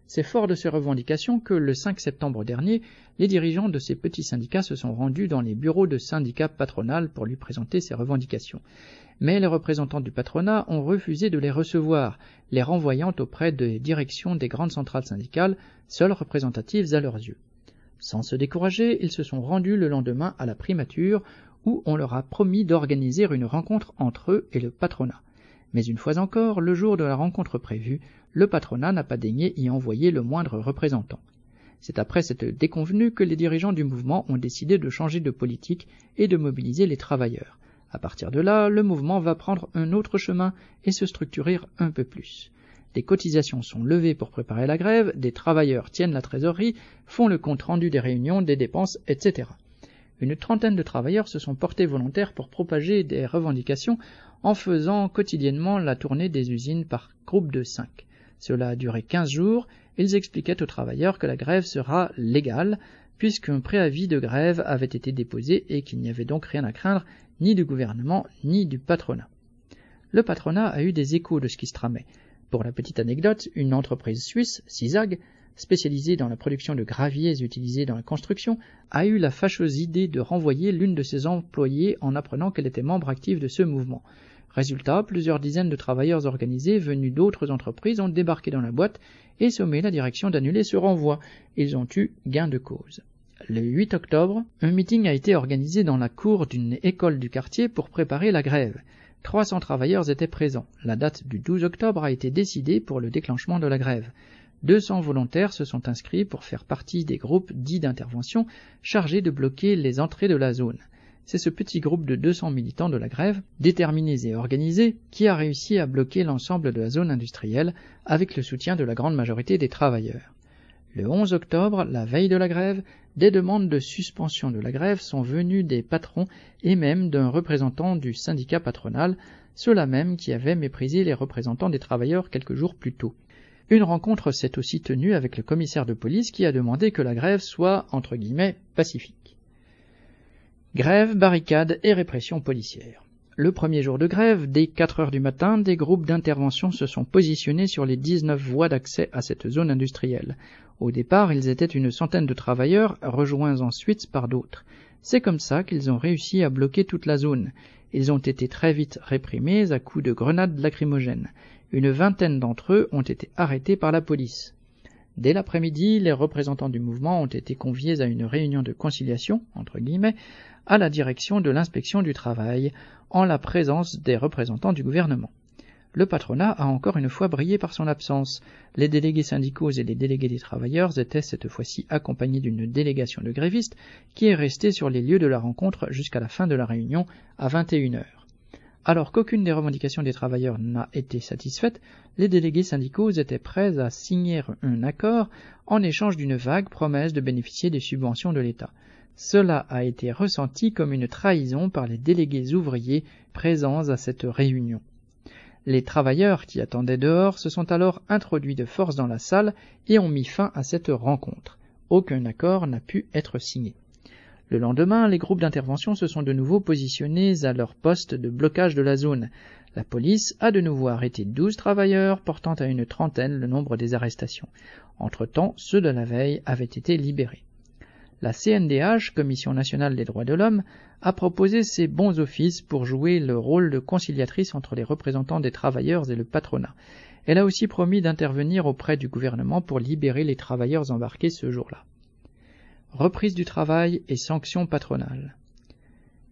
C'est fort de ces revendications que, le cinq septembre dernier, les dirigeants de ces petits syndicats se sont rendus dans les bureaux de syndicats patronales pour lui présenter ces revendications. Mais les représentants du patronat ont refusé de les recevoir, les renvoyant auprès des directions des grandes centrales syndicales, seules représentatives à leurs yeux. Sans se décourager, ils se sont rendus le lendemain à la primature, où on leur a promis d'organiser une rencontre entre eux et le patronat. Mais une fois encore, le jour de la rencontre prévue, le patronat n'a pas daigné y envoyer le moindre représentant. C'est après cette déconvenue que les dirigeants du mouvement ont décidé de changer de politique et de mobiliser les travailleurs. À partir de là, le mouvement va prendre un autre chemin et se structurer un peu plus. Des cotisations sont levées pour préparer la grève, des travailleurs tiennent la trésorerie, font le compte-rendu des réunions, des dépenses, et cetera. Une trentaine de travailleurs se sont portés volontaires pour propager des revendications en faisant quotidiennement la tournée des usines par groupe de cinq. Cela a duré quinze jours. Ils expliquaient aux travailleurs que la grève sera légale, puisqu'un préavis de grève avait été déposé et qu'il n'y avait donc rien à craindre ni du gouvernement ni du patronat. Le patronat a eu des échos de ce qui se tramait. Pour la petite anecdote, une entreprise suisse, Sisag, spécialisée dans la production de graviers utilisés dans la construction, a eu la fâcheuse idée de renvoyer l'une de ses employées en apprenant qu'elle était membre active de ce mouvement. Résultat, plusieurs dizaines de travailleurs organisés venus d'autres entreprises ont débarqué dans la boîte et sommé la direction d'annuler ce renvoi. Ils ont eu gain de cause. Le huit octobre, un meeting a été organisé dans la cour d'une école du quartier pour préparer la grève. trois cents travailleurs étaient présents. La date du douze octobre a été décidée pour le déclenchement de la grève. deux cents volontaires se sont inscrits pour faire partie des groupes dits d'intervention chargés de bloquer les entrées de la zone. C'est ce petit groupe de deux cents militants de la grève, déterminés et organisés, qui a réussi à bloquer l'ensemble de la zone industrielle avec le soutien de la grande majorité des travailleurs. Le onze octobre, la veille de la grève, des demandes de suspension de la grève sont venues des patrons et même d'un représentant du syndicat patronal, ceux-là même qui avaient méprisé les représentants des travailleurs quelques jours plus tôt. Une rencontre s'est aussi tenue avec le commissaire de police qui a demandé que la grève soit, entre guillemets, pacifique. Grève, barricades et répression policière. Le premier jour de grève, dès quatre heures du matin, des groupes d'intervention se sont positionnés sur les dix-neuf voies d'accès à cette zone industrielle. Au départ, ils étaient une centaine de travailleurs, rejoints ensuite par d'autres. C'est comme ça qu'ils ont réussi à bloquer toute la zone. Ils ont été très vite réprimés à coups de grenades lacrymogènes. Une vingtaine d'entre eux ont été arrêtés par la police. Dès l'après-midi, les représentants du mouvement ont été conviés à une réunion de conciliation, entre guillemets, à la direction de l'inspection du travail, en la présence des représentants du gouvernement. Le patronat a encore une fois brillé par son absence. Les délégués syndicaux et les délégués des travailleurs étaient cette fois-ci accompagnés d'une délégation de grévistes qui est restée sur les lieux de la rencontre jusqu'à la fin de la réunion, à vingt et une heures. Alors qu'aucune des revendications des travailleurs n'a été satisfaite, les délégués syndicaux étaient prêts à signer un accord en échange d'une vague promesse de bénéficier des subventions de l'État. Cela a été ressenti comme une trahison par les délégués ouvriers présents à cette réunion. Les travailleurs qui attendaient dehors se sont alors introduits de force dans la salle et ont mis fin à cette rencontre. Aucun accord n'a pu être signé. Le lendemain, les groupes d'intervention se sont de nouveau positionnés à leur poste de blocage de la zone. La police a de nouveau arrêté douze travailleurs, portant à une trentaine le nombre des arrestations. Entre-temps, ceux de la veille avaient été libérés. La C N D H, Commission nationale des droits de l'homme, a proposé ses bons offices pour jouer le rôle de conciliatrice entre les représentants des travailleurs et le patronat. Elle a aussi promis d'intervenir auprès du gouvernement pour libérer les travailleurs embarqués ce jour-là. reprise du travail et sanctions patronales.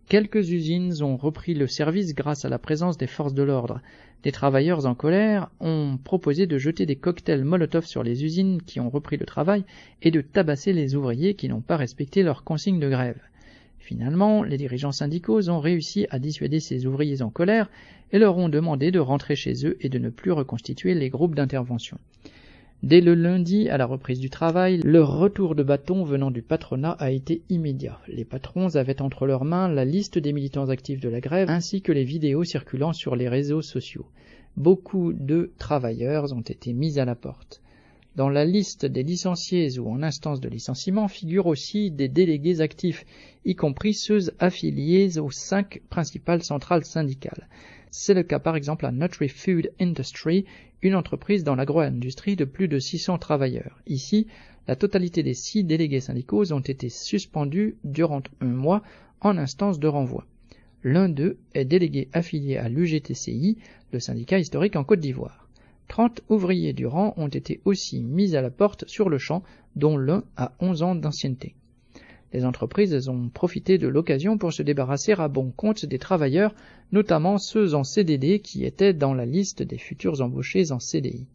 Quelques usines ont repris le service grâce à la présence des forces de l'ordre. Des travailleurs en colère ont proposé de jeter des cocktails Molotov sur les usines qui ont repris le travail et de tabasser les ouvriers qui n'ont pas respecté leurs consignes de grève. Finalement, les dirigeants syndicaux ont réussi à dissuader ces ouvriers en colère et leur ont demandé de rentrer chez eux et de ne plus reconstituer les groupes d'intervention. Dès le lundi, à la reprise du travail, le retour de bâton venant du patronat a été immédiat. Les patrons avaient entre leurs mains la liste des militants actifs de la grève ainsi que les vidéos circulant sur les réseaux sociaux. Beaucoup de travailleurs ont été mis à la porte. Dans la liste des licenciés ou en instance de licenciement figurent aussi des délégués actifs, y compris ceux affiliés aux cinq principales centrales syndicales. C'est le cas par exemple à Nutri Food Industry, une entreprise dans l'agro-industrie de plus de six cents travailleurs. Ici, la totalité des six délégués syndicaux ont été suspendus durant un mois en instance de renvoi. L'un d'eux est délégué affilié à l'U G T C I, le syndicat historique en Côte d'Ivoire. trente ouvriers du rang ont été aussi mis à la porte sur le champ, dont l'un a onze ans d'ancienneté. Les entreprises ont profité de l'occasion pour se débarrasser à bon compte des travailleurs, notamment ceux en C D D qui étaient dans la liste des futurs embauchés en C D I.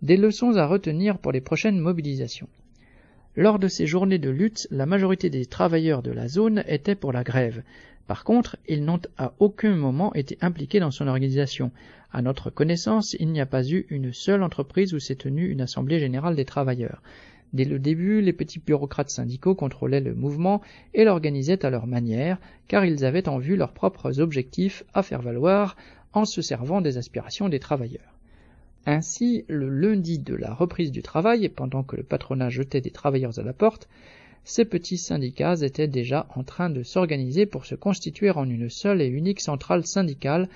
Des leçons à retenir pour les prochaines mobilisations. Lors de ces journées de lutte, la majorité des travailleurs de la zone étaient pour la grève. Par contre, ils n'ont à aucun moment été impliqués dans son organisation. À notre connaissance, il n'y a pas eu une seule entreprise où s'est tenue une assemblée générale des travailleurs. Dès le début, les petits bureaucrates syndicaux contrôlaient le mouvement et l'organisaient à leur manière, car ils avaient en vue leurs propres objectifs à faire valoir en se servant des aspirations des travailleurs. Ainsi, le lundi de la reprise du travail, pendant que le patronat jetait des travailleurs à la porte, ces petits syndicats étaient déjà en train de s'organiser pour se constituer en une seule et unique centrale syndicale,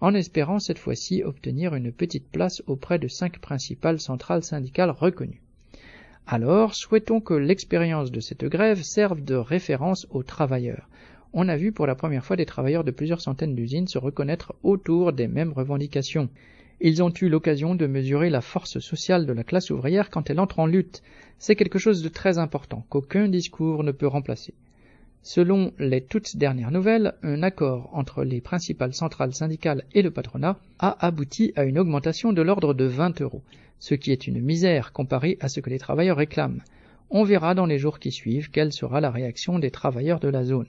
en espérant cette fois-ci obtenir une petite place auprès de cinq principales centrales syndicales reconnues. Alors, souhaitons que l'expérience de cette grève serve de référence aux travailleurs. On a vu pour la première fois des travailleurs de plusieurs centaines d'usines se reconnaître autour des mêmes revendications. Ils ont eu l'occasion de mesurer la force sociale de la classe ouvrière quand elle entre en lutte. C'est quelque chose de très important qu'aucun discours ne peut remplacer. Selon les toutes dernières nouvelles, un accord entre les principales centrales syndicales et le patronat a abouti à une augmentation de l'ordre de vingt euros, ce qui est une misère comparée à ce que les travailleurs réclament. On verra dans les jours qui suivent quelle sera la réaction des travailleurs de la zone.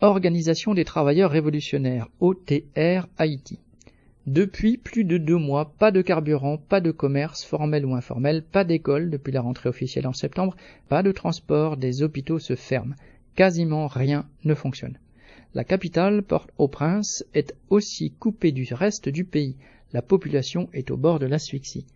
Organisation des travailleurs révolutionnaires, O T R Haïti. Depuis plus de deux mois, pas de carburant, pas de commerce, formel ou informel, pas d'école depuis la rentrée officielle en septembre, pas de transport, des hôpitaux se ferment. Quasiment rien ne fonctionne. La capitale, Port-au-Prince, est aussi coupée du reste du pays. La population est au bord de l'asphyxie.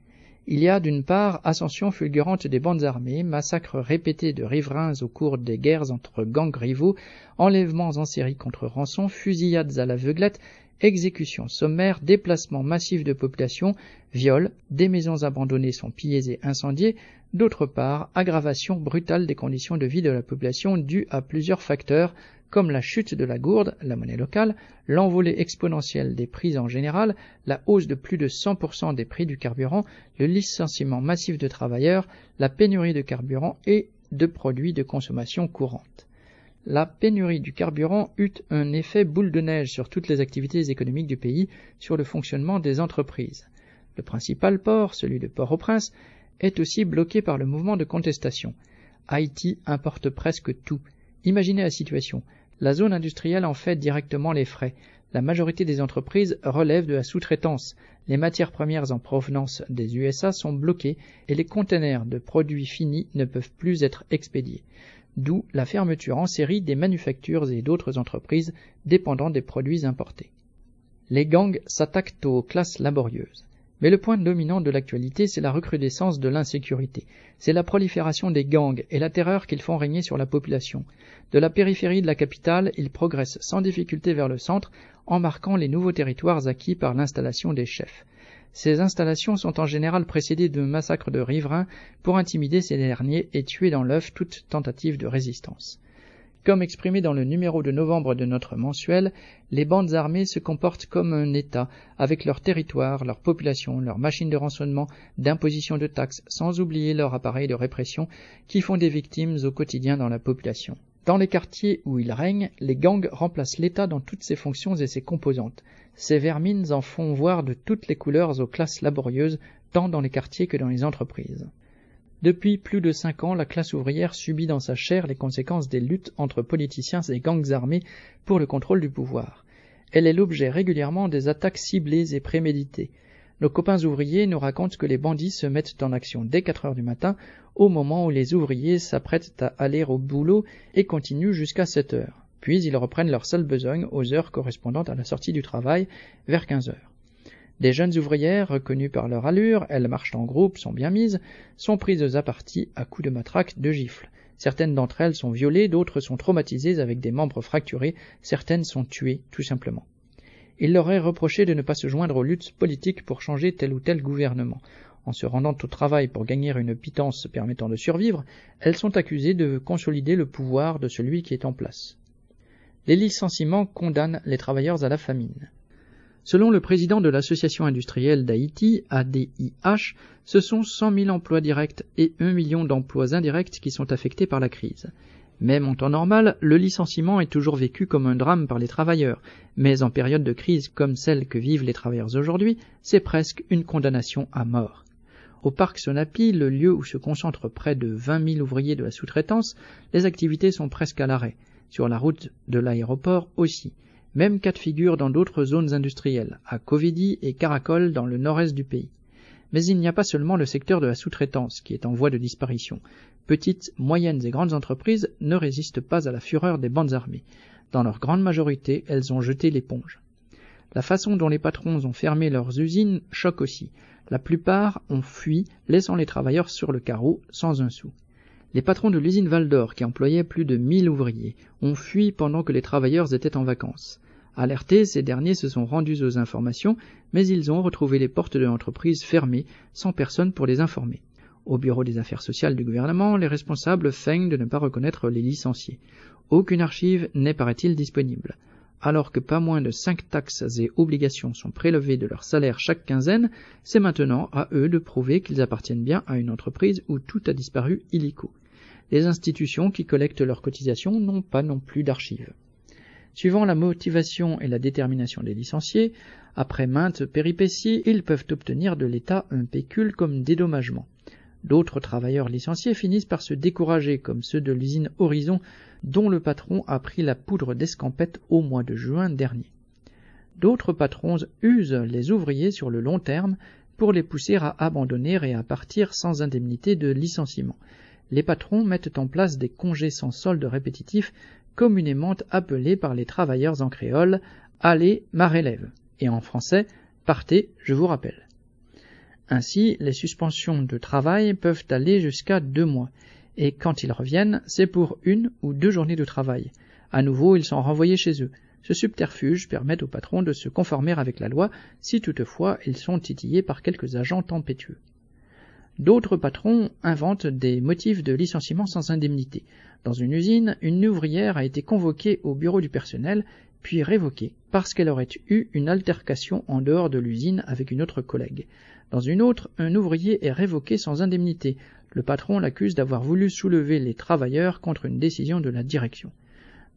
Il y a d'une part ascension fulgurante des bandes armées, massacres répétés de riverains au cours des guerres entre gangs rivaux, enlèvements en série contre rançon, fusillades à l'aveuglette, exécutions sommaires, déplacements massifs de population, viols, des maisons abandonnées sont pillées et incendiées, d'autre part aggravation brutale des conditions de vie de la population due à plusieurs facteurs comme la chute de la gourde, la monnaie locale, l'envolée exponentielle des prix en général, la hausse de plus de cent pour cent des prix du carburant, le licenciement massif de travailleurs, la pénurie de carburant et de produits de consommation courante. La pénurie du carburant eut un effet boule de neige sur toutes les activités économiques du pays, sur le fonctionnement des entreprises. Le principal port, celui de Port-au-Prince, est aussi bloqué par le mouvement de contestation. Haïti importe presque tout. Imaginez la situation. La zone industrielle en fait directement les frais. La majorité des entreprises relèvent de la sous-traitance. Les matières premières en provenance des U S A sont bloquées et les conteneurs de produits finis ne peuvent plus être expédiés. D'où la fermeture en série des manufactures et d'autres entreprises dépendant des produits importés. Les gangs s'attaquent aux classes laborieuses. Mais le point dominant de l'actualité, c'est la recrudescence de l'insécurité. C'est la prolifération des gangs et la terreur qu'ils font régner sur la population. De la périphérie de la capitale, ils progressent sans difficulté vers le centre, en marquant les nouveaux territoires acquis par l'installation des chefs. Ces installations sont en général précédées de massacres de riverains pour intimider ces derniers et tuer dans l'œuf toute tentative de résistance. Comme exprimé dans le numéro de novembre de notre mensuel, les bandes armées se comportent comme un État, avec leur territoire, leur population, leurs machines de rançonnement, d'imposition de taxes, sans oublier leur appareil de répression, qui font des victimes au quotidien dans la population. Dans les quartiers où ils règnent, les gangs remplacent l'État dans toutes ses fonctions et ses composantes. Ces vermines en font voir de toutes les couleurs aux classes laborieuses, tant dans les quartiers que dans les entreprises. Depuis plus de cinq ans, la classe ouvrière subit dans sa chair les conséquences des luttes entre politiciens et gangs armés pour le contrôle du pouvoir. Elle est l'objet régulièrement des attaques ciblées et préméditées. Nos copains ouvriers nous racontent que les bandits se mettent en action dès quatre heures du matin, au moment où les ouvriers s'apprêtent à aller au boulot et continuent jusqu'à sept heures. Puis ils reprennent leur seule besogne aux heures correspondant à la sortie du travail, vers quinze heures. Des jeunes ouvrières, reconnues par leur allure, elles marchent en groupe, sont bien mises, sont prises à partie à coups de matraque, de gifles. Certaines d'entre elles sont violées, d'autres sont traumatisées avec des membres fracturés, certaines sont tuées, tout simplement. Il leur est reproché de ne pas se joindre aux luttes politiques pour changer tel ou tel gouvernement. En se rendant au travail pour gagner une pitance permettant de survivre, elles sont accusées de consolider le pouvoir de celui qui est en place. Les licenciements condamnent les travailleurs à la famine. Selon le président de l'Association industrielle d'Haïti, A D I H, ce sont cent mille emplois directs et un million d'emplois indirects qui sont affectés par la crise. Même en temps normal, le licenciement est toujours vécu comme un drame par les travailleurs, mais en période de crise comme celle que vivent les travailleurs aujourd'hui, c'est presque une condamnation à mort. Au parc Sonapi, le lieu où se concentrent près de vingt mille ouvriers de la sous-traitance, les activités sont presque à l'arrêt, sur la route de l'aéroport aussi. Même cas de figure dans d'autres zones industrielles, à Covidi et Caracol dans le nord-est du pays. Mais il n'y a pas seulement le secteur de la sous-traitance qui est en voie de disparition. Petites, moyennes et grandes entreprises ne résistent pas à la fureur des bandes armées. Dans leur grande majorité, elles ont jeté l'éponge. La façon dont les patrons ont fermé leurs usines choque aussi. La plupart ont fui, laissant les travailleurs sur le carreau sans un sou. Les patrons de l'usine Val-d'Or, qui employait plus de mille ouvriers, ont fui pendant que les travailleurs étaient en vacances. Alertés, ces derniers se sont rendus aux informations, mais ils ont retrouvé les portes de l'entreprise fermées, sans personne pour les informer. Au bureau des affaires sociales du gouvernement, les responsables feignent de ne pas reconnaître les licenciés. Aucune archive n'est, paraît-il, disponible. Alors que pas moins de cinq taxes et obligations sont prélevées de leur salaire chaque quinzaine, c'est maintenant à eux de prouver qu'ils appartiennent bien à une entreprise où tout a disparu illico. Les institutions qui collectent leurs cotisations n'ont pas non plus d'archives. Suivant la motivation et la détermination des licenciés, après maintes péripéties, ils peuvent obtenir de l'État un pécule comme dédommagement. D'autres travailleurs licenciés finissent par se décourager, comme ceux de l'usine Horizon, dont le patron a pris la poudre d'escampette au mois de juin dernier. D'autres patrons usent les ouvriers sur le long terme pour les pousser à abandonner et à partir sans indemnité de licenciement. Les patrons mettent en place des congés sans solde répétitifs, communément appelés par les travailleurs en créole « Allez, ma relève » et en français « Partez, je vous rappelle ». Ainsi, les suspensions de travail peuvent aller jusqu'à deux mois, et quand ils reviennent, c'est pour une ou deux journées de travail. À nouveau, ils sont renvoyés chez eux. Ce subterfuge permet aux patrons de se conformer avec la loi si toutefois ils sont titillés par quelques agents tempétueux. D'autres patrons inventent des motifs de licenciement sans indemnité. Dans une usine, une ouvrière a été convoquée au bureau du personnel, puis révoquée, parce qu'elle aurait eu une altercation en dehors de l'usine avec une autre collègue. Dans une autre, un ouvrier est révoqué sans indemnité. Le patron l'accuse d'avoir voulu soulever les travailleurs contre une décision de la direction.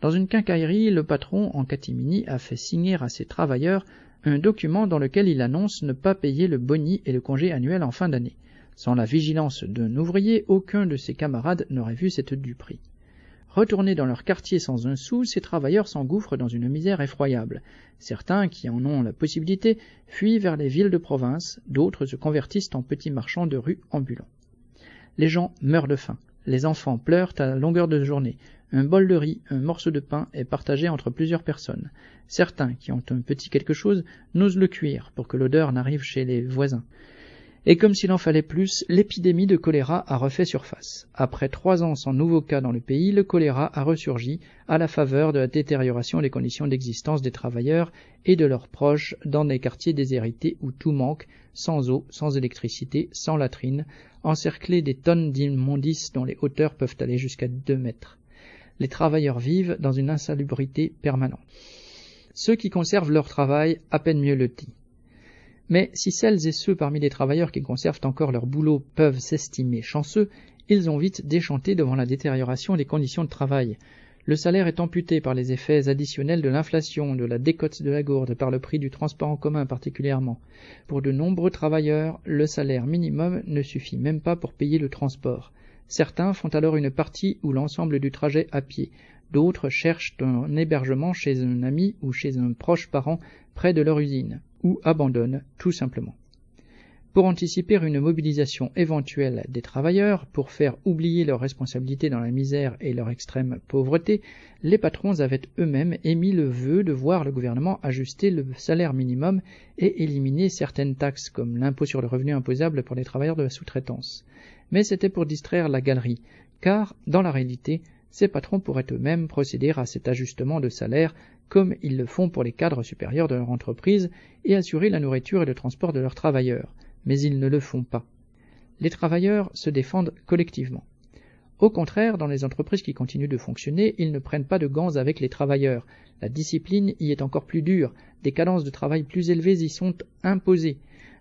Dans une quincaillerie, le patron, en catimini, a fait signer à ses travailleurs un document dans lequel il annonce ne pas payer le boni et le congé annuel en fin d'année. Sans la vigilance d'un ouvrier, aucun de ses camarades n'aurait vu cette duperie. Retournés dans leur quartier sans un sou, ces travailleurs s'engouffrent dans une misère effroyable. Certains, qui en ont la possibilité, fuient vers les villes de province, d'autres se convertissent en petits marchands de rue ambulants. Les gens meurent de faim, les enfants pleurent à la longueur de journée, un bol de riz, un morceau de pain est partagé entre plusieurs personnes. Certains, qui ont un petit quelque chose, n'osent le cuire pour que l'odeur n'arrive chez les voisins. Et comme s'il en fallait plus, l'épidémie de choléra a refait surface. Après trois ans sans nouveaux cas dans le pays, le choléra a ressurgi à la faveur de la détérioration des conditions d'existence des travailleurs et de leurs proches dans des quartiers déshérités où tout manque, sans eau, sans électricité, sans latrines, encerclés des tonnes d'immondices dont les hauteurs peuvent aller jusqu'à deux mètres. les travailleurs vivent dans une insalubrité permanente. Ceux qui conservent leur travail à peine mieux lotis. Mais si celles et ceux parmi les travailleurs qui conservent encore leur boulot peuvent s'estimer chanceux, ils ont vite déchanté devant la détérioration des conditions de travail. Le salaire est amputé par les effets additionnels de l'inflation, de la décote de la gourde, par le prix du transport en commun particulièrement. Pour de nombreux travailleurs, le salaire minimum ne suffit même pas pour payer le transport. Certains font alors une partie ou l'ensemble du trajet à pied. D'autres cherchent un hébergement chez un ami ou chez un proche parent près de leur usine, ou abandonnent tout simplement. Pour anticiper une mobilisation éventuelle des travailleurs, pour faire oublier leurs responsabilités dans la misère et leur extrême pauvreté, les patrons avaient eux-mêmes émis le vœu de voir le gouvernement ajuster le salaire minimum et éliminer certaines taxes comme l'impôt sur le revenu imposable pour les travailleurs de la sous-traitance. Mais c'était pour distraire la galerie, car, dans la réalité, ces patrons pourraient eux-mêmes procéder à cet ajustement de salaire comme ils le font pour les cadres supérieurs de leur entreprise et assurer la nourriture et le transport de leurs travailleurs. Mais ils ne le font pas. Les travailleurs se défendent collectivement. Au contraire, dans les entreprises qui continuent de fonctionner, ils ne prennent pas de gants avec les travailleurs. La discipline y est encore plus dure, des cadences de travail plus élevées y sont imposées.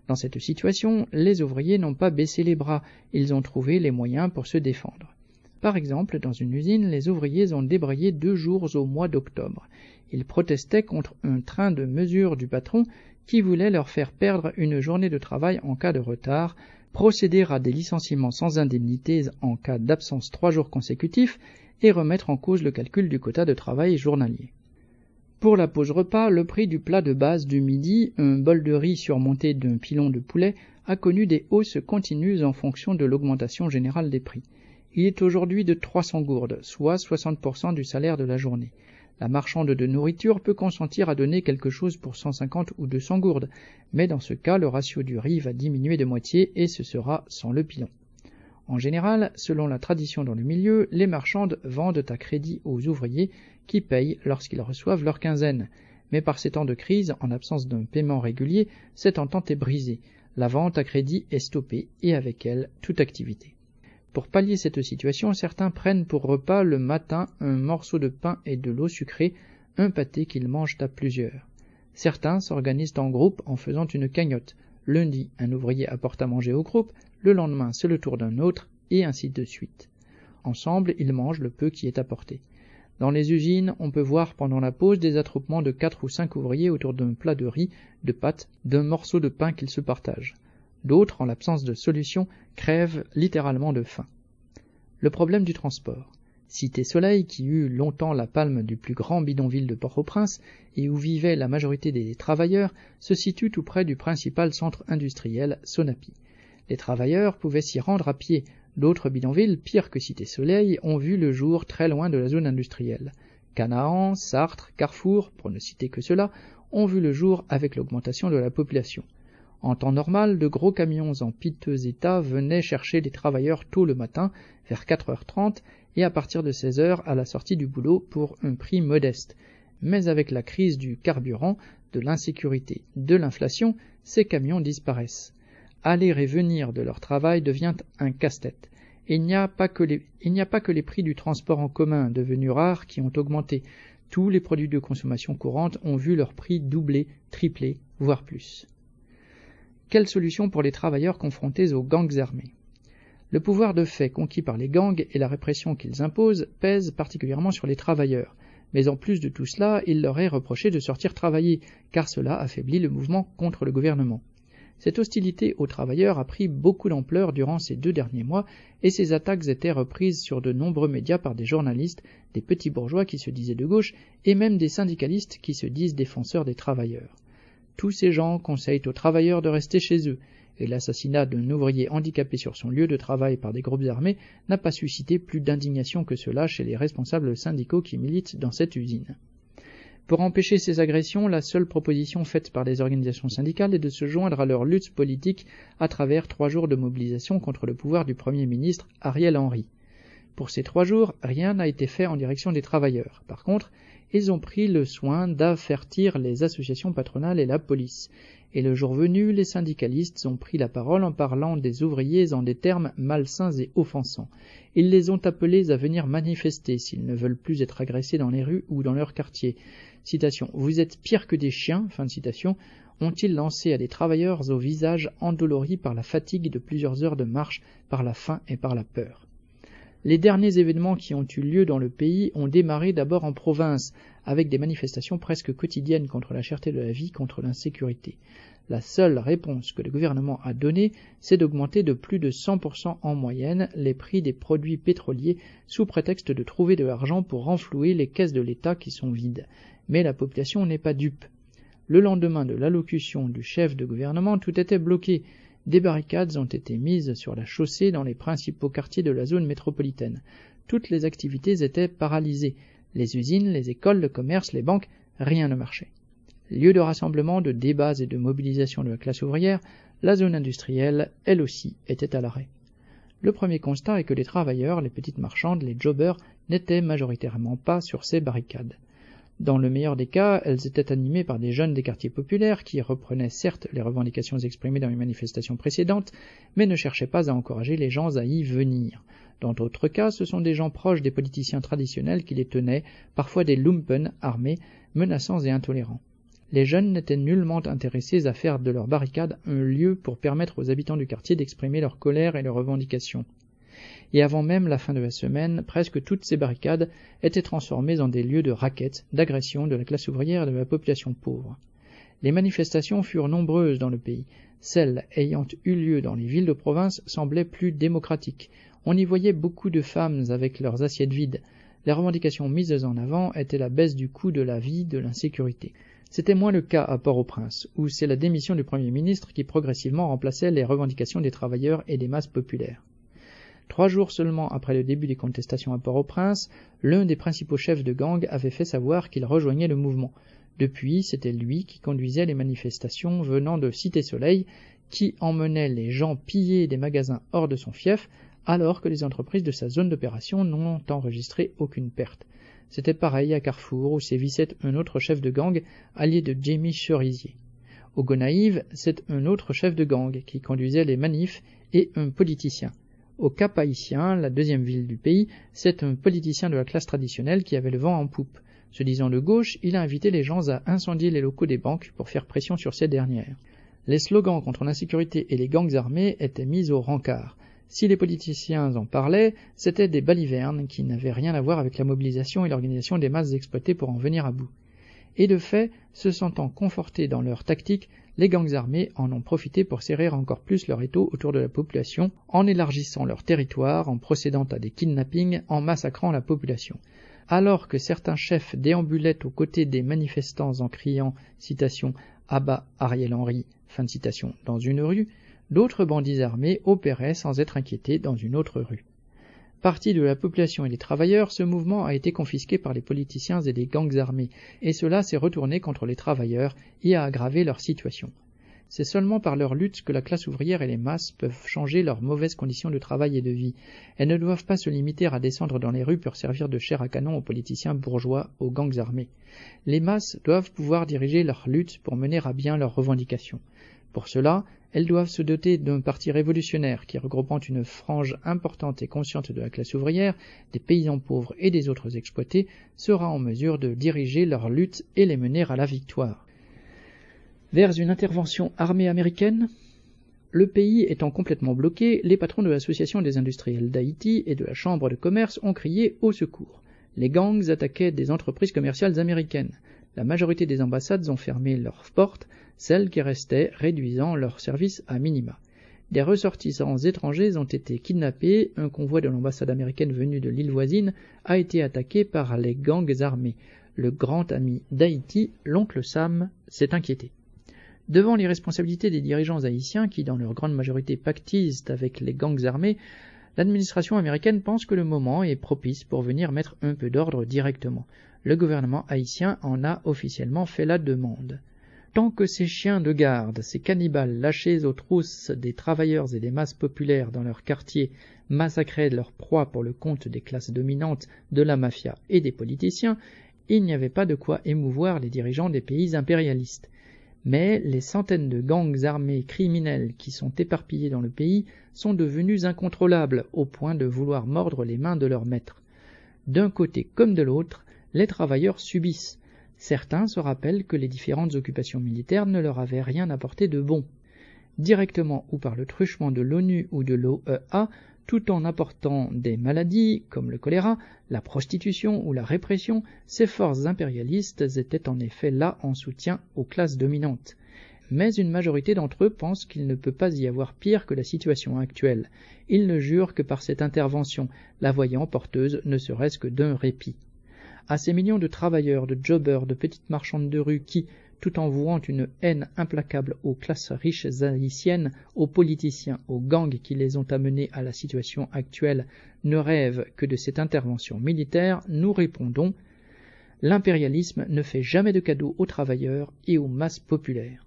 Dans cette situation, les ouvriers n'ont pas baissé les bras, ils ont trouvé les moyens pour se défendre. Par exemple, dans une usine, les ouvriers ont débrayé deux jours au mois d'octobre. Ils protestaient contre un train de mesures du patron qui voulait leur faire perdre une journée de travail en cas de retard, procéder à des licenciements sans indemnité en cas d'absence trois jours consécutifs et remettre en cause le calcul du quota de travail journalier. Pour la pause repas, le prix du plat de base du midi, un bol de riz surmonté d'un pilon de poulet, a connu des hausses continues en fonction de l'augmentation générale des prix. Il est aujourd'hui de trois cents gourdes, soit soixante pour cent du salaire de la journée. La marchande de nourriture peut consentir à donner quelque chose pour cent cinquante ou deux cents gourdes, mais dans ce cas, le ratio du riz va diminuer de moitié et ce sera sans le pilon. En général, selon la tradition dans le milieu, les marchandes vendent à crédit aux ouvriers qui payent lorsqu'ils reçoivent leur quinzaine. Mais par ces temps de crise, en absence d'un paiement régulier, cette entente est brisée. La vente à crédit est stoppée et avec elle, toute activité. Pour pallier cette situation, certains prennent pour repas le matin un morceau de pain et de l'eau sucrée, un pâté qu'ils mangent à plusieurs. Certains s'organisent en groupe en faisant une cagnotte. Lundi, un ouvrier apporte à manger au groupe, le lendemain c'est le tour d'un autre, et ainsi de suite. Ensemble, ils mangent le peu qui est apporté. Dans les usines, on peut voir pendant la pause des attroupements de quatre ou cinq ouvriers autour d'un plat de riz, de pâtes, d'un morceau de pain qu'ils se partagent. D'autres, en l'absence de solution, crèvent littéralement de faim. Le problème du transport. Cité-Soleil, qui eut longtemps la palme du plus grand bidonville de Port-au-Prince et où vivait la majorité des travailleurs, se situe tout près du principal centre industriel, Sonapi. Les travailleurs pouvaient s'y rendre à pied. D'autres bidonvilles, pires que Cité-Soleil, ont vu le jour très loin de la zone industrielle. Canaan, Sartre, Carrefour, pour ne citer que cela, ont vu le jour avec l'augmentation de la population. En temps normal, de gros camions en piteux état venaient chercher les travailleurs tôt le matin, vers quatre heures trente, et à partir de seize heures à la sortie du boulot pour un prix modeste. Mais avec la crise du carburant, de l'insécurité, de l'inflation, ces camions disparaissent. Aller et venir de leur travail devient un casse-tête. Il n'y a pas que les, il n'y a pas que les prix du transport en commun, devenus rares, qui ont augmenté. Tous les produits de consommation courante ont vu leur prix doubler, tripler, voire plus. Quelle solution pour les travailleurs confrontés aux gangs armés? Le pouvoir de fait conquis par les gangs et la répression qu'ils imposent pèsent particulièrement sur les travailleurs. Mais en plus de tout cela, il leur est reproché de sortir travailler, car cela affaiblit le mouvement contre le gouvernement. Cette hostilité aux travailleurs a pris beaucoup d'ampleur durant ces deux derniers mois, et ces attaques étaient reprises sur de nombreux médias par des journalistes, des petits bourgeois qui se disaient de gauche, et même des syndicalistes qui se disent défenseurs des travailleurs. Tous ces gens conseillent aux travailleurs de rester chez eux, et l'assassinat d'un ouvrier handicapé sur son lieu de travail par des groupes armés n'a pas suscité plus d'indignation que cela chez les responsables syndicaux qui militent dans cette usine. Pour empêcher ces agressions, la seule proposition faite par les organisations syndicales est de se joindre à leur lutte politique à travers trois jours de mobilisation contre le pouvoir du Premier ministre Ariel Henry. Pour ces trois jours, rien n'a été fait en direction des travailleurs. Par contre, ils ont pris le soin d'avertir les associations patronales et la police. Et le jour venu, les syndicalistes ont pris la parole en parlant des ouvriers en des termes malsains et offensants. Ils les ont appelés à venir manifester s'ils ne veulent plus être agressés dans les rues ou dans leur quartier. Citation. « Vous êtes pire que des chiens », fin de citation, ont-ils lancé à des travailleurs au visage endolori par la fatigue de plusieurs heures de marche, par la faim et par la peur. Les derniers événements qui ont eu lieu dans le pays ont démarré d'abord en province, avec des manifestations presque quotidiennes contre la cherté de la vie, contre l'insécurité. La seule réponse que le gouvernement a donnée, c'est d'augmenter de plus de cent pour cent en moyenne les prix des produits pétroliers sous prétexte de trouver de l'argent pour renflouer les caisses de l'État qui sont vides. Mais la population n'est pas dupe. Le lendemain de l'allocution du chef de gouvernement, tout était bloqué. Des barricades ont été mises sur la chaussée dans les principaux quartiers de la zone métropolitaine. Toutes les activités étaient paralysées. Les usines, les écoles, le commerce, les banques, rien ne marchait. Lieu de rassemblement, de débats et de mobilisation de la classe ouvrière, la zone industrielle, elle aussi, était à l'arrêt. Le premier constat est que les travailleurs, les petites marchandes, les jobbers n'étaient majoritairement pas sur ces barricades. Dans le meilleur des cas, elles étaient animées par des jeunes des quartiers populaires qui reprenaient certes les revendications exprimées dans les manifestations précédentes, mais ne cherchaient pas à encourager les gens à y venir. Dans d'autres cas, ce sont des gens proches des politiciens traditionnels qui les tenaient, parfois des lumpen armés, menaçants et intolérants. Les jeunes n'étaient nullement intéressés à faire de leur barricade un lieu pour permettre aux habitants du quartier d'exprimer leur colère et leurs revendications. Et avant même la fin de la semaine, presque toutes ces barricades étaient transformées en des lieux de raquettes, d'agressions de la classe ouvrière et de la population pauvre. Les manifestations furent nombreuses dans le pays. Celles ayant eu lieu dans les villes de province semblaient plus démocratiques. On y voyait beaucoup de femmes avec leurs assiettes vides. Les revendications mises en avant étaient la baisse du coût de la vie, de l'insécurité. C'était moins le cas à Port-au-Prince, où c'est la démission du Premier ministre qui progressivement remplaçait les revendications des travailleurs et des masses populaires. Trois jours seulement après le début des contestations à Port-au-Prince, l'un des principaux chefs de gang avait fait savoir qu'il rejoignait le mouvement. Depuis, c'était lui qui conduisait les manifestations venant de Cité-Soleil, qui emmenait les gens piller des magasins hors de son fief, alors que les entreprises de sa zone d'opération n'ont enregistré aucune perte. C'était pareil à Carrefour, où sévissait un autre chef de gang, allié de Jamie Cerisier. Au Gonaïves, c'est un autre chef de gang qui conduisait les manifs et un politicien. Au Cap Haïtien, la deuxième ville du pays, c'est un politicien de la classe traditionnelle qui avait le vent en poupe. Se disant de gauche, il a invité les gens à incendier les locaux des banques pour faire pression sur ces dernières. Les slogans contre l'insécurité et les gangs armés étaient mis au rencard. Si les politiciens en parlaient, c'étaient des balivernes qui n'avaient rien à voir avec la mobilisation et l'organisation des masses exploitées pour en venir à bout. Et de fait, se sentant confortés dans leur tactique, les gangs armés en ont profité pour serrer encore plus leur étau autour de la population, en élargissant leur territoire, en procédant à des kidnappings, en massacrant la population. Alors que certains chefs déambulaient aux côtés des manifestants en criant citation, « À bas Ariel Henry » fin de citation, dans une rue, d'autres bandits armés opéraient sans être inquiétés dans une autre rue. Partie de la population et des travailleurs, ce mouvement a été confisqué par les politiciens et les gangs armés, et cela s'est retourné contre les travailleurs et a aggravé leur situation. C'est seulement par leur lutte que la classe ouvrière et les masses peuvent changer leurs mauvaises conditions de travail et de vie. Elles ne doivent pas se limiter à descendre dans les rues pour servir de chair à canon aux politiciens bourgeois, aux gangs armés. Les masses doivent pouvoir diriger leur lutte pour mener à bien leurs revendications. Pour cela, elles doivent se doter d'un parti révolutionnaire qui, regroupant une frange importante et consciente de la classe ouvrière, des paysans pauvres et des autres exploités, sera en mesure de diriger leur lutte et les mener à la victoire. Vers une intervention armée américaine ? Le pays étant complètement bloqué, les patrons de l'Association des industriels d'Haïti et de la Chambre de commerce ont crié au secours. Les gangs attaquaient des entreprises commerciales américaines. La majorité des ambassades ont fermé leurs portes, celles qui restaient réduisant leurs services à minima. Des ressortissants étrangers ont été kidnappés, un convoi de l'ambassade américaine venu de l'île voisine a été attaqué par les gangs armés. Le grand ami d'Haïti, l'oncle Sam, s'est inquiété. Devant les responsabilités des dirigeants haïtiens qui, dans leur grande majorité, pactisent avec les gangs armés, l'administration américaine pense que le moment est propice pour venir mettre un peu d'ordre directement. Le gouvernement haïtien en a officiellement fait la demande. Tant que ces chiens de garde, ces cannibales lâchés aux trousses des travailleurs et des masses populaires dans leurs quartiers massacraient leurs proies pour le compte des classes dominantes, de la mafia et des politiciens, il n'y avait pas de quoi émouvoir les dirigeants des pays impérialistes. Mais les centaines de gangs armés criminels qui sont éparpillés dans le pays sont devenus incontrôlables au point de vouloir mordre les mains de leurs maîtres. D'un côté comme de l'autre, les travailleurs subissent. Certains se rappellent que les différentes occupations militaires ne leur avaient rien apporté de bon. Directement ou par le truchement de l'ONU ou de l'O E A, tout en apportant des maladies comme le choléra, la prostitution ou la répression, ces forces impérialistes étaient en effet là en soutien aux classes dominantes. Mais une majorité d'entre eux pense qu'il ne peut pas y avoir pire que la situation actuelle. Ils ne jurent que par cette intervention, la voyant porteuse ne serait-ce que d'un répit. À ces millions de travailleurs, de jobbers, de petites marchandes de rue qui, tout en vouant une haine implacable aux classes riches haïtiennes, aux politiciens, aux gangs qui les ont amenés à la situation actuelle, ne rêvent que de cette intervention militaire, nous répondons « L'impérialisme ne fait jamais de cadeau aux travailleurs et aux masses populaires. »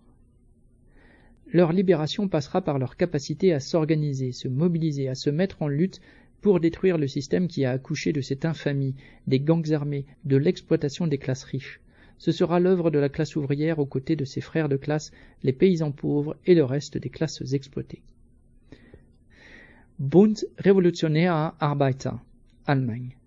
Leur libération passera par leur capacité à s'organiser, se mobiliser, à se mettre en lutte pour détruire le système qui a accouché de cette infamie, des gangs armés, de l'exploitation des classes riches. Ce sera l'œuvre de la classe ouvrière aux côtés de ses frères de classe, les paysans pauvres et le reste des classes exploitées. Bund révolutionnaire Arbeiter, Allemagne.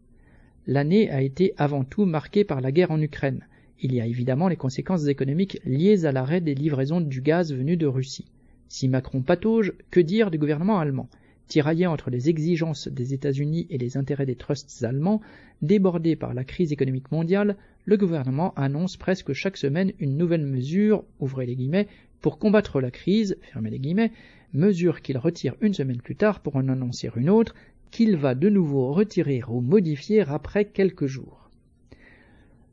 L'année a été avant tout marquée par la guerre en Ukraine. Il y a évidemment les conséquences économiques liées à l'arrêt des livraisons du gaz venu de Russie. Si Macron patauge, que dire du gouvernement allemand ? Tiraillé entre les exigences des États-Unis et les intérêts des trusts allemands, débordé par la crise économique mondiale, le gouvernement annonce presque chaque semaine une nouvelle mesure, ouvrez les guillemets, pour combattre la crise, fermez les guillemets, mesure qu'il retire une semaine plus tard pour en annoncer une autre, qu'il va de nouveau retirer ou modifier après quelques jours.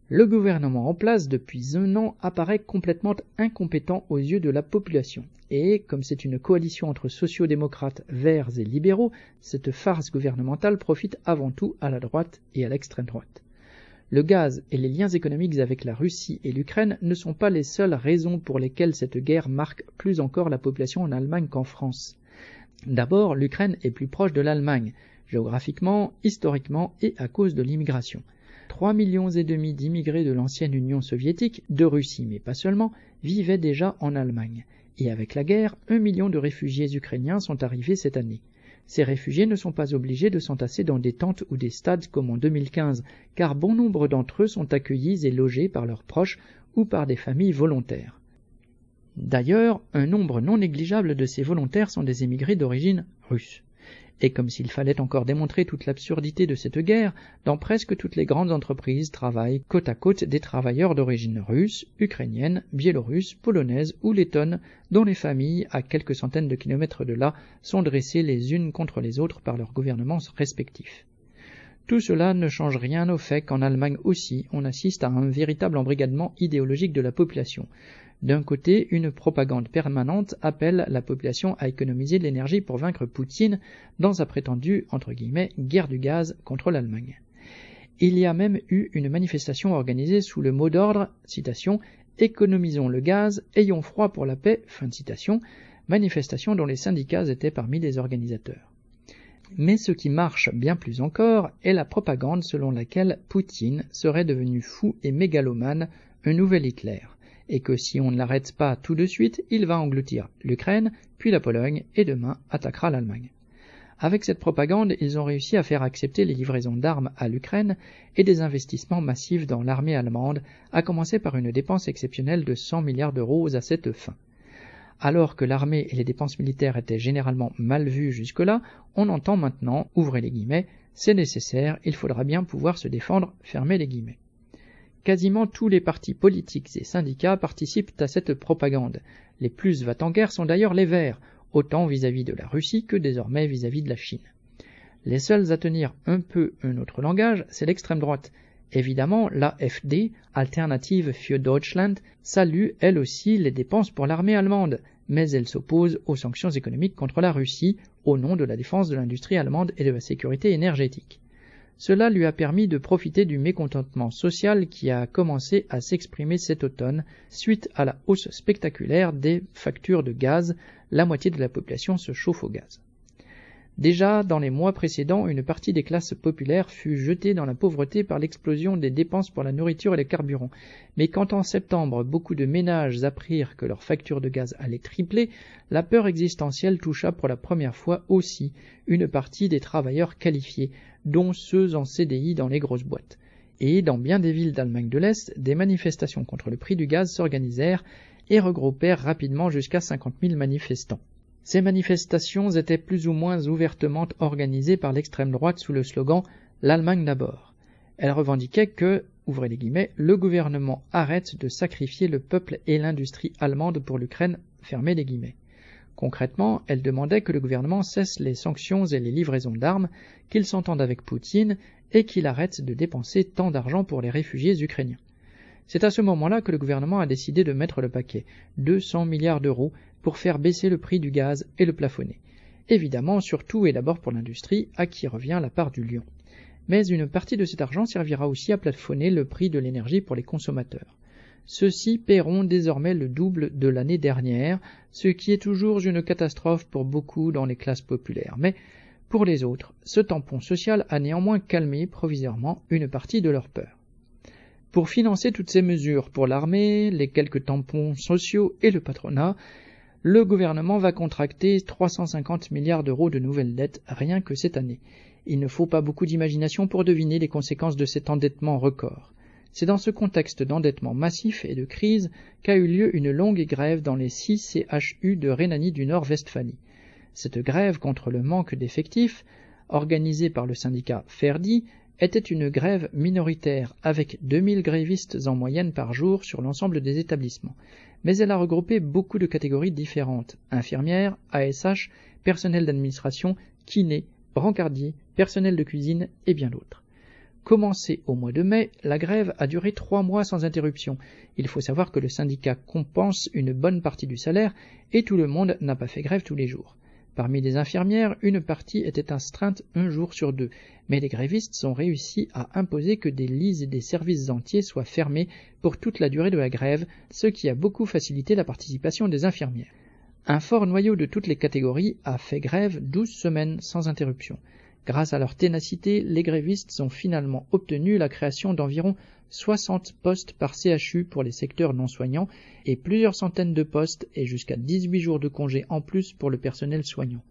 Le gouvernement en place depuis un an apparaît complètement incompétent aux yeux de la population. Et, comme c'est une coalition entre sociaux-démocrates, verts et libéraux, cette farce gouvernementale profite avant tout à la droite et à l'extrême droite. Le gaz et les liens économiques avec la Russie et l'Ukraine ne sont pas les seules raisons pour lesquelles cette guerre marque plus encore la population en Allemagne qu'en France. D'abord, l'Ukraine est plus proche de l'Allemagne, géographiquement, historiquement et à cause de l'immigration. trois millions et demi d'immigrés de l'ancienne Union soviétique, de Russie mais pas seulement, vivaient déjà en Allemagne. Et avec la guerre, un million de réfugiés ukrainiens sont arrivés cette année. Ces réfugiés ne sont pas obligés de s'entasser dans des tentes ou des stades comme en deux mille quinze, car bon nombre d'entre eux sont accueillis et logés par leurs proches ou par des familles volontaires. D'ailleurs, un nombre non négligeable de ces volontaires sont des émigrés d'origine russe. Et comme s'il fallait encore démontrer toute l'absurdité de cette guerre, dans presque toutes les grandes entreprises travaillent côte à côte des travailleurs d'origine russe, ukrainienne, biélorusse, polonaise ou lettonne, dont les familles, à quelques centaines de kilomètres de là, sont dressées les unes contre les autres par leurs gouvernements respectifs. Tout cela ne change rien au fait qu'en Allemagne aussi, on assiste à un véritable embrigadement idéologique de la population. D'un côté, une propagande permanente appelle la population à économiser de l'énergie pour vaincre Poutine dans sa prétendue entre guillemets, guerre du gaz contre l'Allemagne. Il y a même eu une manifestation organisée sous le mot d'ordre, citation, « Économisons le gaz, ayons froid pour la paix », fin de citation, manifestation dont les syndicats étaient parmi les organisateurs. Mais ce qui marche bien plus encore est la propagande selon laquelle Poutine serait devenu fou et mégalomane, un nouvel Hitler. Et que si on ne l'arrête pas tout de suite, il va engloutir l'Ukraine, puis la Pologne, et demain attaquera l'Allemagne. Avec cette propagande, ils ont réussi à faire accepter les livraisons d'armes à l'Ukraine et des investissements massifs dans l'armée allemande, à commencer par une dépense exceptionnelle de cent milliards d'euros à cette fin. Alors que l'armée et les dépenses militaires étaient généralement mal vues jusque-là, on entend maintenant, ouvrez les guillemets, « c'est nécessaire, il faudra bien pouvoir se défendre, fermez les guillemets ». Quasiment tous les partis politiques et syndicats participent à cette propagande. Les plus va-t-en-guerre sont d'ailleurs les Verts, autant vis-à-vis de la Russie que désormais vis-à-vis de la Chine. Les seuls à tenir un peu un autre langage, c'est l'extrême droite. Évidemment, l'A F D, Alternative für Deutschland, salue elle aussi les dépenses pour l'armée allemande, mais elle s'oppose aux sanctions économiques contre la Russie, au nom de la défense de l'industrie allemande et de la sécurité énergétique. Cela lui a permis de profiter du mécontentement social qui a commencé à s'exprimer cet automne suite à la hausse spectaculaire des factures de gaz, la moitié de la population se chauffe au gaz. Déjà, dans les mois précédents, une partie des classes populaires fut jetée dans la pauvreté par l'explosion des dépenses pour la nourriture et les carburants. Mais quand en septembre, beaucoup de ménages apprirent que leurs factures de gaz allaient tripler, la peur existentielle toucha pour la première fois aussi une partie des travailleurs qualifiés, dont ceux en C D I dans les grosses boîtes. Et dans bien des villes d'Allemagne de l'Est, des manifestations contre le prix du gaz s'organisèrent et regroupèrent rapidement jusqu'à cinquante mille manifestants. Ces manifestations étaient plus ou moins ouvertement organisées par l'extrême droite sous le slogan « L'Allemagne d'abord ». Elle revendiquait que, ouvrez les guillemets, « le gouvernement arrête de sacrifier le peuple et l'industrie allemande pour l'Ukraine », fermez les guillemets. Concrètement, elle demandait que le gouvernement cesse les sanctions et les livraisons d'armes, qu'il s'entende avec Poutine et qu'il arrête de dépenser tant d'argent pour les réfugiés ukrainiens. C'est à ce moment-là que le gouvernement a décidé de mettre le paquet, deux cents milliards d'euros, pour faire baisser le prix du gaz et le plafonner. Évidemment, surtout et d'abord pour l'industrie, à qui revient la part du lion. Mais une partie de cet argent servira aussi à plafonner le prix de l'énergie pour les consommateurs. Ceux-ci paieront désormais le double de l'année dernière, ce qui est toujours une catastrophe pour beaucoup dans les classes populaires. Mais pour les autres, ce tampon social a néanmoins calmé provisoirement une partie de leur peur. Pour financer toutes ces mesures pour l'armée, les quelques tampons sociaux et le patronat, le gouvernement va contracter trois cent cinquante milliards d'euros de nouvelles dettes rien que cette année. Il ne faut pas beaucoup d'imagination pour deviner les conséquences de cet endettement record. C'est dans ce contexte d'endettement massif et de crise qu'a eu lieu une longue grève dans les six C H U de Rhénanie du Nord-Westphalie. Cette grève contre le manque d'effectifs, organisée par le syndicat Ferdi, était une grève minoritaire avec deux mille grévistes en moyenne par jour sur l'ensemble des établissements. Mais elle a regroupé beaucoup de catégories différentes, infirmières, A S H, personnel d'administration, kinés, brancardiers, personnel de cuisine et bien d'autres. Commencée au mois de mai, la grève a duré trois mois sans interruption. Il faut savoir que le syndicat compense une bonne partie du salaire et tout le monde n'a pas fait grève tous les jours. Parmi les infirmières, une partie était astreinte un jour sur deux, mais les grévistes ont réussi à imposer que des lits et des services entiers soient fermés pour toute la durée de la grève, ce qui a beaucoup facilité la participation des infirmières. Un fort noyau de toutes les catégories a fait grève douze semaines sans interruption. Grâce à leur ténacité, les grévistes ont finalement obtenu la création d'environ soixante postes par C H U pour les secteurs non soignants et plusieurs centaines de postes et jusqu'à dix-huit jours de congé en plus pour le personnel soignant.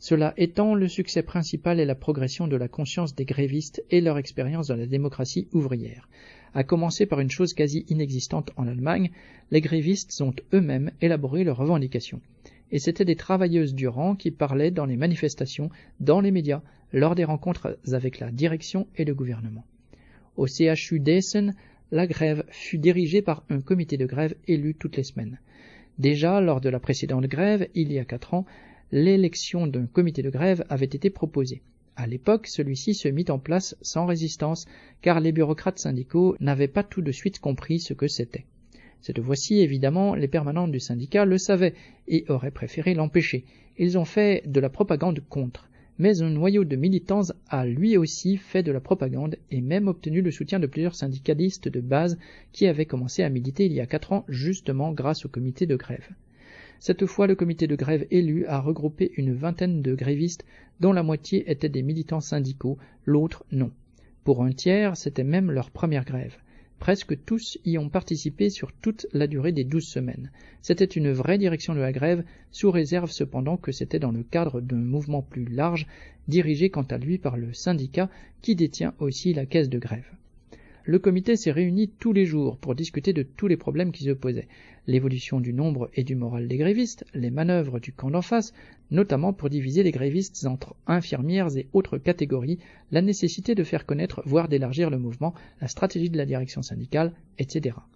Cela étant, le succès principal est la progression de la conscience des grévistes et leur expérience dans la démocratie ouvrière. À commencer par une chose quasi inexistante en Allemagne, les grévistes ont eux-mêmes élaboré leurs revendications. Et c'étaient des travailleuses du rang qui parlaient dans les manifestations, dans les médias, lors des rencontres avec la direction et le gouvernement. Au C H U d'Essen, la grève fut dirigée par un comité de grève élu toutes les semaines. Déjà, lors de la précédente grève, il y a quatre ans, l'élection d'un comité de grève avait été proposée. À l'époque, celui-ci se mit en place sans résistance, car les bureaucrates syndicaux n'avaient pas tout de suite compris ce que c'était. Cette fois-ci, évidemment, les permanents du syndicat le savaient et auraient préféré l'empêcher. Ils ont fait de la propagande contre. Mais un noyau de militants a lui aussi fait de la propagande et même obtenu le soutien de plusieurs syndicalistes de base qui avaient commencé à militer il y a quatre ans, justement grâce au comité de grève. Cette fois, le comité de grève élu a regroupé une vingtaine de grévistes, dont la moitié étaient des militants syndicaux, l'autre non. Pour un tiers, c'était même leur première grève. Presque tous y ont participé sur toute la durée des douze semaines. C'était une vraie direction de la grève, sous réserve cependant que c'était dans le cadre d'un mouvement plus large, dirigé quant à lui par le syndicat qui détient aussi la caisse de grève. Le comité s'est réuni tous les jours pour discuter de tous les problèmes qui se posaient, l'évolution du nombre et du moral des grévistes, les manœuvres du camp d'en face, notamment pour diviser les grévistes entre infirmières et autres catégories, la nécessité de faire connaître, voire d'élargir le mouvement, la stratégie de la direction syndicale, et cetera.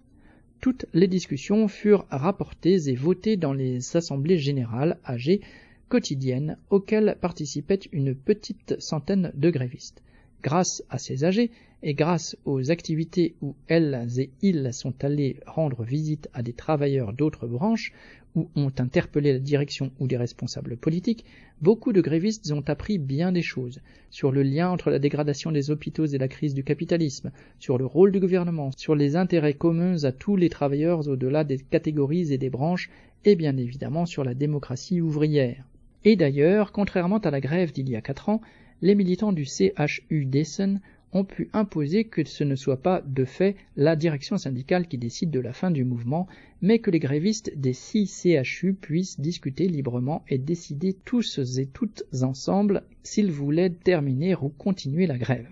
Toutes les discussions furent rapportées et votées dans les assemblées générales A G quotidiennes auxquelles participaient une petite centaine de grévistes. Grâce à ces A G et grâce aux activités où elles et ils sont allés rendre visite à des travailleurs d'autres branches ou ont interpellé la direction ou des responsables politiques, beaucoup de grévistes ont appris bien des choses sur le lien entre la dégradation des hôpitaux et la crise du capitalisme, sur le rôle du gouvernement, sur les intérêts communs à tous les travailleurs au-delà des catégories et des branches et bien évidemment sur la démocratie ouvrière. Et d'ailleurs, contrairement à la grève d'il y a quatre ans, les militants du C H U d'Essen ont pu imposer que ce ne soit pas de fait la direction syndicale qui décide de la fin du mouvement, mais que les grévistes des six C H U puissent discuter librement et décider tous et toutes ensemble s'ils voulaient terminer ou continuer la grève.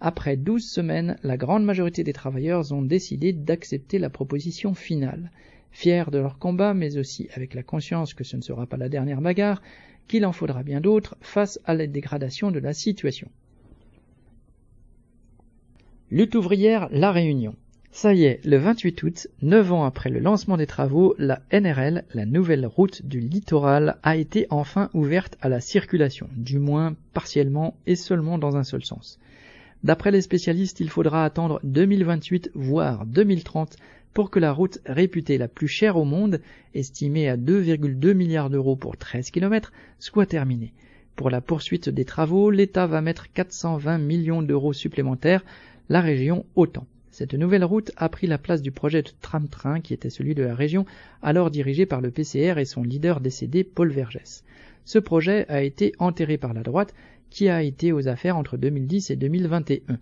Après douze semaines, la grande majorité des travailleurs ont décidé d'accepter la proposition finale. Fiers de leur combat, mais aussi avec la conscience que ce ne sera pas la dernière bagarre, qu'il en faudra bien d'autres face à la dégradation de la situation. Lutte ouvrière, La Réunion. Ça y est, le vingt-huit août, neuf ans après le lancement des travaux, la N R L, la nouvelle route du littoral, a été enfin ouverte à la circulation, du moins partiellement et seulement dans un seul sens. D'après les spécialistes, il faudra attendre deux mille vingt-huit, voire deux mille trente, pour que la route réputée la plus chère au monde, estimée à deux virgule deux milliards d'euros pour treize kilomètres, soit terminée. Pour la poursuite des travaux, l'État va mettre quatre cent vingt millions d'euros supplémentaires, la région autant. Cette nouvelle route a pris la place du projet de tram-train qui était celui de la région, alors dirigé par le P C R et son leader décédé Paul Vergès. Ce projet a été enterré par la droite, qui a été aux affaires entre deux mille dix et deux mille vingt et un.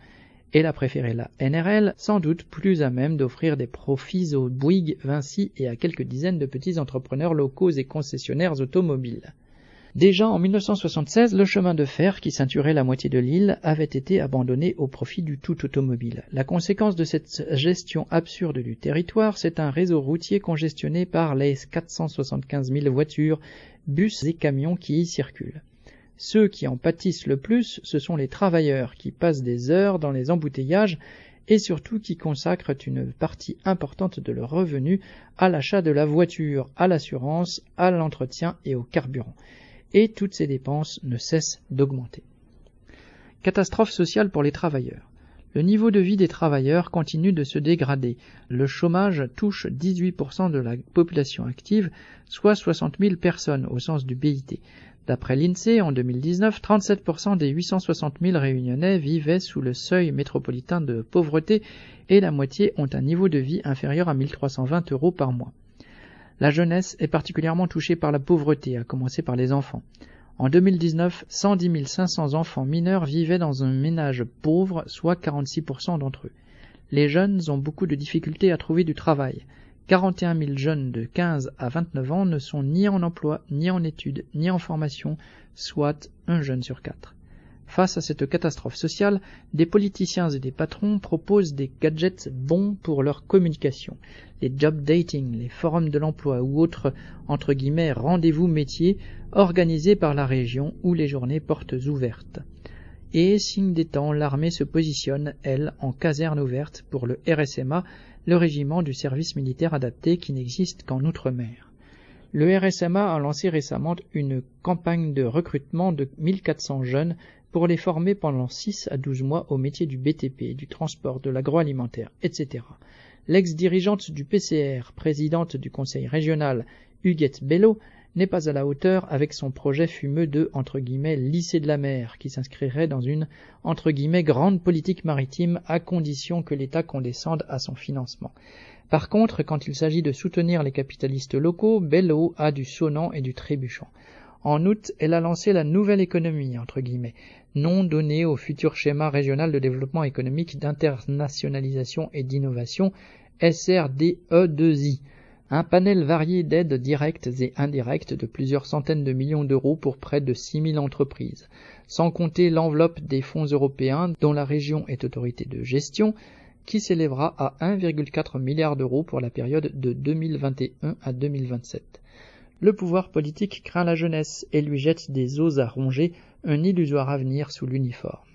Elle a préféré la N R L, sans doute plus à même d'offrir des profits aux Bouygues, Vinci et à quelques dizaines de petits entrepreneurs locaux et concessionnaires automobiles. Déjà en mille neuf cent soixante-seize, le chemin de fer qui ceinturait la moitié de l'île avait été abandonné au profit du tout automobile. La conséquence de cette gestion absurde du territoire, c'est un réseau routier congestionné par les quatre cent soixante-quinze mille voitures, bus et camions qui y circulent. Ceux qui en pâtissent le plus, ce sont les travailleurs qui passent des heures dans les embouteillages et surtout qui consacrent une partie importante de leurs revenus à l'achat de la voiture, à l'assurance, à l'entretien et au carburant. Et toutes ces dépenses ne cessent d'augmenter. Catastrophe sociale pour les travailleurs. Le niveau de vie des travailleurs continue de se dégrader. Le chômage touche dix-huit pour cent de la population active, soit soixante mille personnes au sens du B I T. D'après l'INSEE, en deux mille dix-neuf, trente-sept pour cent des huit cent soixante mille Réunionnais vivaient sous le seuil métropolitain de pauvreté et la moitié ont un niveau de vie inférieur à mille trois cent vingt euros par mois. La jeunesse est particulièrement touchée par la pauvreté, à commencer par les enfants. En deux mille dix-neuf, cent dix mille cinq cents enfants mineurs vivaient dans un ménage pauvre, soit quarante-six pour cent d'entre eux. Les jeunes ont beaucoup de difficultés à trouver du travail. quarante et un mille jeunes de quinze à vingt-neuf ans ne sont ni en emploi, ni en études, ni en formation, soit un jeune sur quatre. Face à cette catastrophe sociale, des politiciens et des patrons proposent des gadgets bons pour leur communication. Les job dating, les forums de l'emploi ou autres entre guillemets rendez-vous métiers organisés par la région ou les journées portes ouvertes. Et signe des temps, l'armée se positionne, elle, en caserne ouverte pour le R S M A, le régiment du service militaire adapté qui n'existe qu'en Outre-mer. Le R S M A a lancé récemment une campagne de recrutement de mille quatre cents jeunes pour les former pendant six à douze mois au métier du B T P, du transport, de l'agroalimentaire, et cetera. L'ex-dirigeante du P C R, présidente du conseil régional, Huguette Bello, n'est pas à la hauteur avec son projet fumeux de « lycée de la mer » qui s'inscrirait dans une « grande politique maritime » à condition que l'État condescende à son financement. Par contre, quand il s'agit de soutenir les capitalistes locaux, Bello a du sonnant et du trébuchant. En août, elle a lancé la « nouvelle économie », entre guillemets, nom donné au futur schéma régional de développement économique d'internationalisation et d'innovation, S R D E deux I, un panel varié d'aides directes et indirectes de plusieurs centaines de millions d'euros pour près de six mille entreprises, sans compter l'enveloppe des fonds européens dont la région est autorité de gestion, qui s'élèvera à un virgule quatre milliard d'euros pour la période de deux mille vingt et un à deux mille vingt-sept. Le pouvoir politique craint la jeunesse et lui jette des os à ronger, un illusoire avenir sous l'uniforme.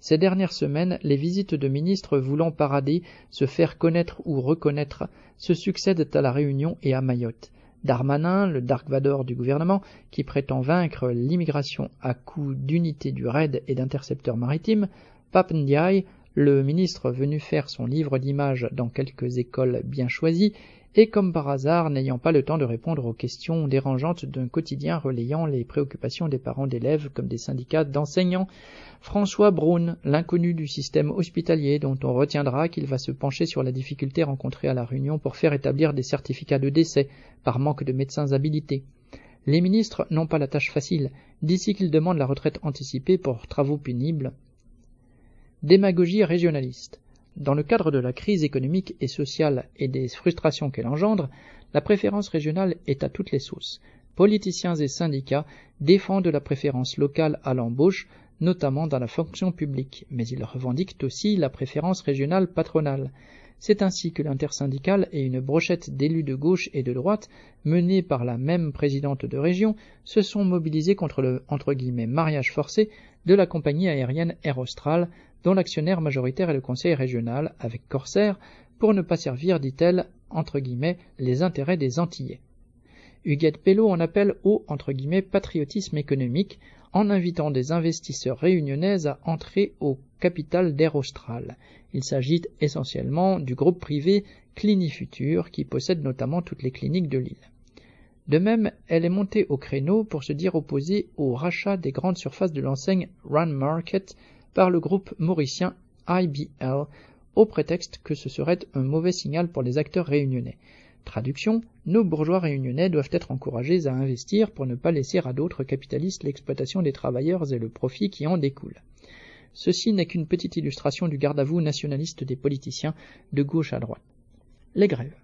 Ces dernières semaines, les visites de ministres voulant parader, se faire connaître ou reconnaître, se succèdent à La Réunion et à Mayotte. Darmanin, le Dark Vador du gouvernement, qui prétend vaincre l'immigration à coups d'unités du raid et d'intercepteurs maritimes, Pape Ndiaye, le ministre venu faire son livre d'images dans quelques écoles bien choisies, et comme par hasard n'ayant pas le temps de répondre aux questions dérangeantes d'un quotidien relayant les préoccupations des parents d'élèves comme des syndicats d'enseignants, François Braun, l'inconnu du système hospitalier dont on retiendra qu'il va se pencher sur la difficulté rencontrée à La Réunion pour faire établir des certificats de décès par manque de médecins habilités. Les ministres n'ont pas la tâche facile, d'ici qu'ils demandent la retraite anticipée pour travaux pénibles. Démagogie régionaliste. Dans le cadre de la crise économique et sociale et des frustrations qu'elle engendre, la préférence régionale est à toutes les sauces. Politiciens et syndicats défendent la préférence locale à l'embauche, notamment dans la fonction publique, mais ils revendiquent aussi la préférence régionale patronale. C'est ainsi que l'intersyndicale et une brochette d'élus de gauche et de droite, menés par la même présidente de région, se sont mobilisés contre le entre guillemets, mariage forcé de la compagnie aérienne Air Austral, dont l'actionnaire majoritaire est le conseil régional, avec Corsair, pour ne pas servir, dit-elle, entre guillemets, les intérêts des Antillais. Huguette Bello en appelle au entre guillemets, patriotisme économique, en invitant des investisseurs réunionnais à entrer au capital d'Air Austral. Il s'agit essentiellement du groupe privé Clinifutur, qui possède notamment toutes les cliniques de l'île. De même, elle est montée au créneau pour se dire opposée au rachat des grandes surfaces de l'enseigne Rand Market par le groupe mauricien I B L, au prétexte que ce serait un mauvais signal pour les acteurs réunionnais. Traduction, nos bourgeois réunionnais doivent être encouragés à investir pour ne pas laisser à d'autres capitalistes l'exploitation des travailleurs et le profit qui en découle. Ceci n'est qu'une petite illustration du garde-à-vous nationaliste des politiciens de gauche à droite. Les grèves.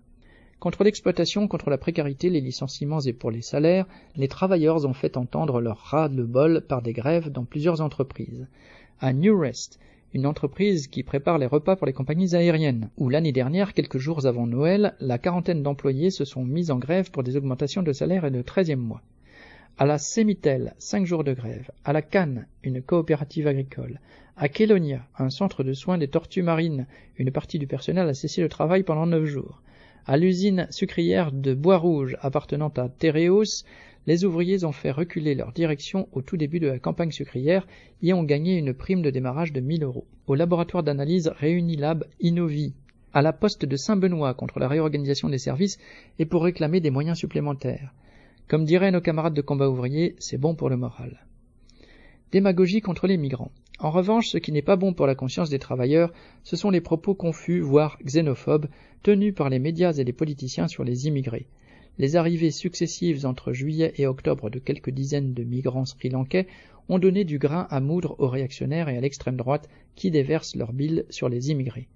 Contre l'exploitation, contre la précarité, les licenciements et pour les salaires, les travailleurs ont fait entendre leur ras-le-bol par des grèves dans plusieurs entreprises. À New Rest, une entreprise qui prépare les repas pour les compagnies aériennes, où l'année dernière, quelques jours avant Noël, la quarantaine d'employés se sont mis en grève pour des augmentations de salaire et de treizième mois. À la Sémitel, cinq jours de grève. À la Cannes, une coopérative agricole. À Kélonia, un centre de soins des tortues marines. Une partie du personnel a cessé le travail pendant neuf jours. À l'usine sucrière de Bois-Rouge, appartenant à Tereos, les ouvriers ont fait reculer leur direction au tout début de la campagne sucrière et ont gagné une prime de démarrage de mille euros. Au laboratoire d'analyse Réunilab Innovi, à la poste de Saint-Benoît contre la réorganisation des services et pour réclamer des moyens supplémentaires. Comme diraient nos camarades de Combat Ouvrier, c'est bon pour le moral. Démagogie contre les migrants. En revanche, ce qui n'est pas bon pour la conscience des travailleurs, ce sont les propos confus, voire xénophobes, tenus par les médias et les politiciens sur les immigrés. Les arrivées successives entre juillet et octobre de quelques dizaines de migrants sri-lankais ont donné du grain à moudre aux réactionnaires et à l'extrême droite qui déversent leur bile sur les immigrés.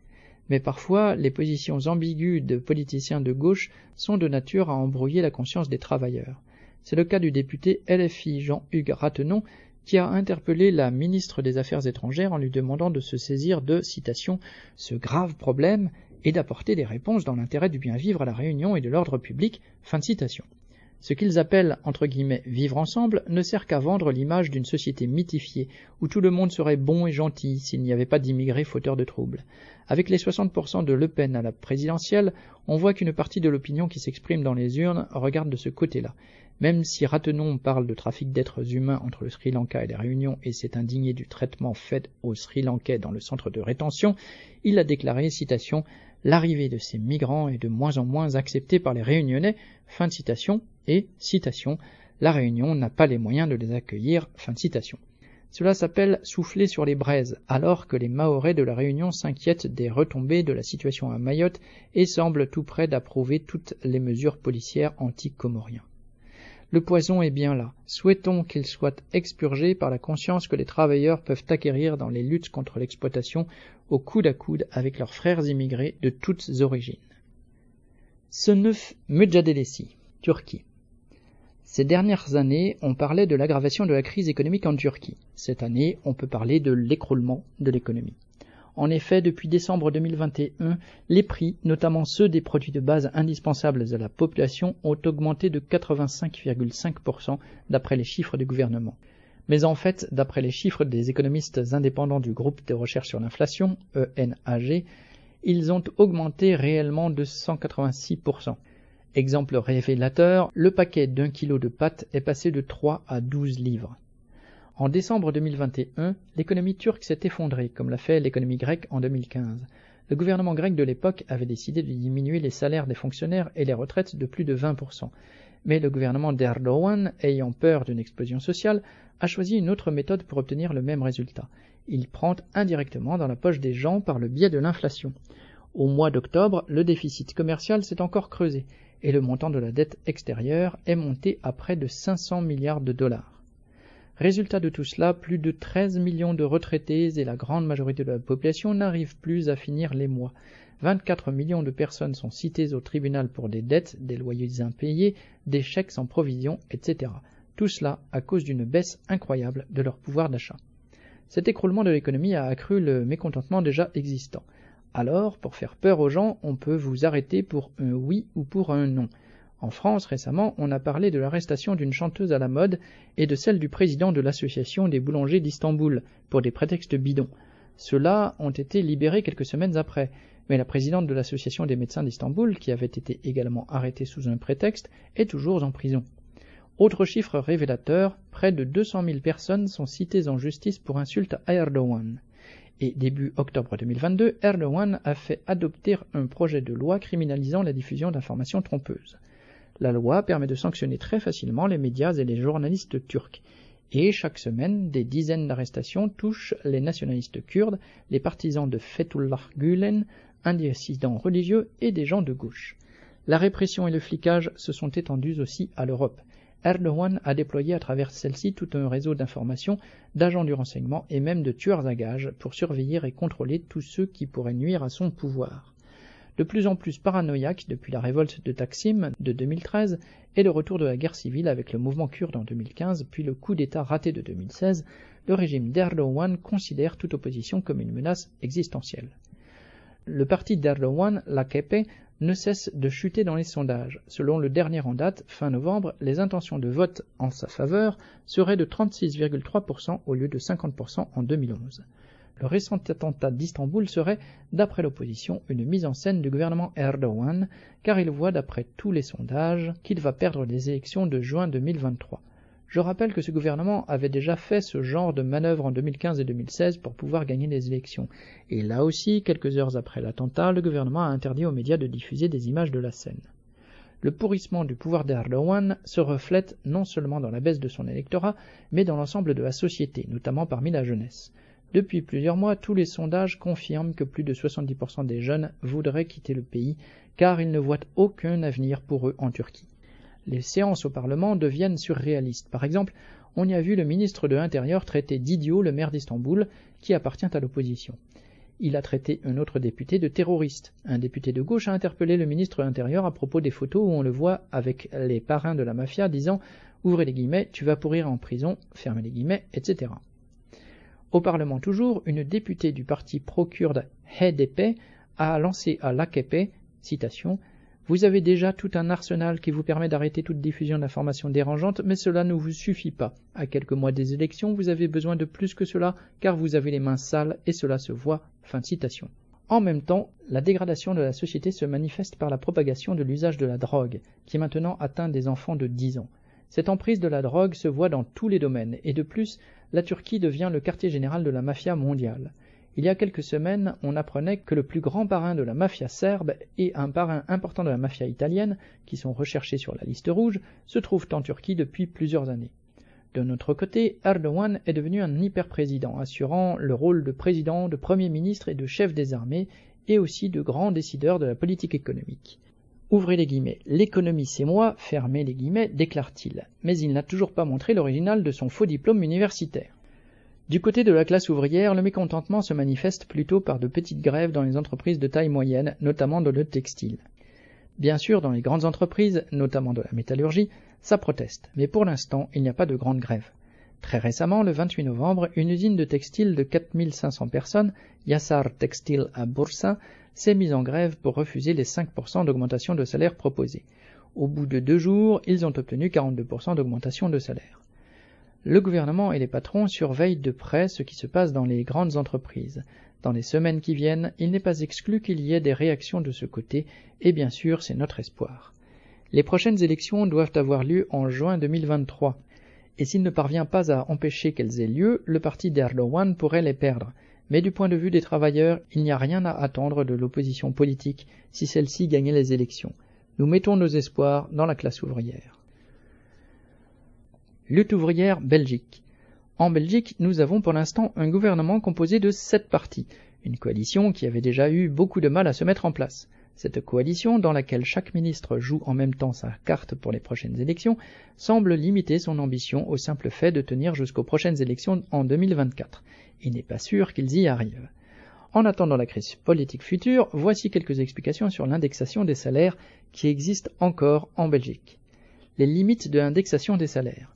Mais parfois, les positions ambiguës de politiciens de gauche sont de nature à embrouiller la conscience des travailleurs. C'est le cas du député L F I Jean-Hugues Rathenon, qui a interpellé la ministre des Affaires étrangères en lui demandant de se saisir de, citation, « ce grave problème » et d'apporter des réponses dans l'intérêt du bien vivre à la Réunion et de l'ordre public, fin de citation. Ce qu'ils appellent, entre guillemets, « vivre ensemble » ne sert qu'à vendre l'image d'une société mythifiée, où tout le monde serait bon et gentil s'il n'y avait pas d'immigrés fauteurs de troubles. Avec les soixante pour cent de Le Pen à la présidentielle, on voit qu'une partie de l'opinion qui s'exprime dans les urnes regarde de ce côté-là. Même si Rathenon parle de trafic d'êtres humains entre le Sri Lanka et la Réunion et s'est indigné du traitement fait aux Sri Lankais dans le centre de rétention, il a déclaré, citation, « l'arrivée de ces migrants est de moins en moins acceptée par les Réunionnais », fin de citation, et, citation, « la Réunion n'a pas les moyens de les accueillir », fin de citation. Cela s'appelle « souffler sur les braises », alors que les Mahorais de la Réunion s'inquiètent des retombées de la situation à Mayotte et semblent tout près d'approuver toutes les mesures policières anti-comoriens. Le poison est bien là. Souhaitons qu'il soit expurgé par la conscience que les travailleurs peuvent acquérir dans les luttes contre l'exploitation au coude à coude avec leurs frères immigrés de toutes origines. Sönüf Mücadelesi, Turquie. Ces dernières années, on parlait de l'aggravation de la crise économique en Turquie. Cette année, on peut parler de l'écroulement de l'économie. En effet, depuis décembre deux mille vingt et un, les prix, notamment ceux des produits de base indispensables à la population, ont augmenté de quatre-vingt-cinq virgule cinq pour cent d'après les chiffres du gouvernement. Mais en fait, d'après les chiffres des économistes indépendants du groupe de recherche sur l'inflation, E N A G, ils ont augmenté réellement de cent quatre-vingt-six pour cent. Exemple révélateur, le paquet d'un kilo de pâtes est passé de trois à douze livres. En décembre deux mille vingt et un, l'économie turque s'est effondrée, comme l'a fait l'économie grecque en deux mille quinze. Le gouvernement grec de l'époque avait décidé de diminuer les salaires des fonctionnaires et les retraites de plus de vingt pour cent. Mais le gouvernement d'Erdogan, ayant peur d'une explosion sociale, a choisi une autre méthode pour obtenir le même résultat. Il prend indirectement dans la poche des gens par le biais de l'inflation. Au mois d'octobre, le déficit commercial s'est encore creusé. et le montant de la dette extérieure est monté à près de cinq cents milliards de dollars. Résultat de tout cela, plus de treize millions de retraités et la grande majorité de la population n'arrivent plus à finir les mois. vingt-quatre millions de personnes sont citées au tribunal pour des dettes, des loyers impayés, des chèques sans provision, et cetera. Tout cela à cause d'une baisse incroyable de leur pouvoir d'achat. Cet écroulement de l'économie a accru le mécontentement déjà existant. Alors, pour faire peur aux gens, on peut vous arrêter pour un oui ou pour un non. En France, récemment, on a parlé de l'arrestation d'une chanteuse à la mode et de celle du président de l'association des boulangers d'Istanbul, pour des prétextes bidons. Ceux-là ont été libérés quelques semaines après, mais la présidente de l'association des médecins d'Istanbul, qui avait été également arrêtée sous un prétexte, est toujours en prison. Autre chiffre révélateur, près de deux cent mille personnes sont citées en justice pour insultes à Erdogan. Et début octobre deux mille vingt-deux, Erdogan a fait adopter un projet de loi criminalisant la diffusion d'informations trompeuses. La loi permet de sanctionner très facilement les médias et les journalistes turcs. Et chaque semaine, des dizaines d'arrestations touchent les nationalistes kurdes, les partisans de Fethullah Gülen, un dissident religieux et des gens de gauche. La répression et le flicage se sont étendus aussi à l'Europe. Erdogan a déployé à travers celle-ci tout un réseau d'informations, d'agents du renseignement et même de tueurs à gages pour surveiller et contrôler tous ceux qui pourraient nuire à son pouvoir. De plus en plus paranoïaque depuis la révolte de Taksim de deux mille treize et le retour de la guerre civile avec le mouvement kurde en deux mille quinze, puis le coup d'État raté de deux mille seize, le régime d'Erdogan considère toute opposition comme une menace existentielle. Le parti d'Erdogan, l'A K P, ne cesse de chuter dans les sondages. Selon le dernier en date, fin novembre, les intentions de vote en sa faveur seraient de trente-six virgule trois pour cent au lieu de cinquante pour cent en deux mille onze. Le récent attentat d'Istanbul serait, d'après l'opposition, une mise en scène du gouvernement Erdogan, car il voit, d'après tous les sondages, qu'il va perdre les élections de juin deux mille vingt-trois. Je rappelle que ce gouvernement avait déjà fait ce genre de manœuvre en deux mille quinze et deux mille seize pour pouvoir gagner les élections. Et là aussi, quelques heures après l'attentat, le gouvernement a interdit aux médias de diffuser des images de la scène. Le pourrissement du pouvoir d'Erdogan se reflète non seulement dans la baisse de son électorat, mais dans l'ensemble de la société, notamment parmi la jeunesse. Depuis plusieurs mois, tous les sondages confirment que plus de soixante-dix pour cent des jeunes voudraient quitter le pays, car ils ne voient aucun avenir pour eux en Turquie. Les séances au Parlement deviennent surréalistes. Par exemple, on y a vu le ministre de l'Intérieur traiter d'idiot le maire d'Istanbul, qui appartient à l'opposition. Il a traité un autre député de terroriste. Un député de gauche a interpellé le ministre de l'Intérieur à propos des photos où on le voit avec les parrains de la mafia disant « ouvrez les guillemets, tu vas pourrir en prison, fermez les guillemets, et cetera » Au Parlement toujours, une députée du parti pro-kurde H D P a lancé à l'A K P, citation, « Vous avez déjà tout un arsenal qui vous permet d'arrêter toute diffusion d'informations dérangeantes, mais cela ne vous suffit pas. À quelques mois des élections, vous avez besoin de plus que cela, car vous avez les mains sales et cela se voit. » Fin de citation. En même temps, la dégradation de la société se manifeste par la propagation de l'usage de la drogue, qui maintenant atteint des enfants de dix ans. Cette emprise de la drogue se voit dans tous les domaines, et de plus, la Turquie devient le quartier général de la mafia mondiale. Il y a quelques semaines, on apprenait que le plus grand parrain de la mafia serbe et un parrain important de la mafia italienne, qui sont recherchés sur la liste rouge, se trouvent en Turquie depuis plusieurs années. D'un autre côté, Erdogan est devenu un hyper-président, assurant le rôle de président, de premier ministre et de chef des armées, et aussi de grand décideur de la politique économique. Ouvrez les guillemets, l'économie c'est moi, fermez les guillemets, déclare-t-il. Mais il n'a toujours pas montré l'original de son faux diplôme universitaire. Du côté de la classe ouvrière, le mécontentement se manifeste plutôt par de petites grèves dans les entreprises de taille moyenne, notamment dans le textile. Bien sûr, dans les grandes entreprises, notamment de la métallurgie, ça proteste, mais pour l'instant, il n'y a pas de grande grève. Très récemment, le vingt-huit novembre, une usine de textile de quatre mille cinq cents personnes, Yassar Textile à Bursa, s'est mise en grève pour refuser les cinq pour cent d'augmentation de salaire proposée. Au bout de deux jours, ils ont obtenu quarante-deux pour cent d'augmentation de salaire. Le gouvernement et les patrons surveillent de près ce qui se passe dans les grandes entreprises. Dans les semaines qui viennent, il n'est pas exclu qu'il y ait des réactions de ce côté, et bien sûr, c'est notre espoir. Les prochaines élections doivent avoir lieu en juin deux mille vingt-trois, et s'il ne parvient pas à empêcher qu'elles aient lieu, le parti d'Erdogan pourrait les perdre. Mais du point de vue des travailleurs, il n'y a rien à attendre de l'opposition politique si celle-ci gagnait les élections. Nous mettons nos espoirs dans la classe ouvrière. Lutte ouvrière Belgique. En Belgique, nous avons pour l'instant un gouvernement composé de sept partis, une coalition qui avait déjà eu beaucoup de mal à se mettre en place. Cette coalition, dans laquelle chaque ministre joue en même temps sa carte pour les prochaines élections, semble limiter son ambition au simple fait de tenir jusqu'aux prochaines élections en deux mille vingt-quatre. Il n'est pas sûr qu'ils y arrivent. En attendant la crise politique future, voici quelques explications sur l'indexation des salaires qui existe encore en Belgique. Les limites de l'indexation des salaires.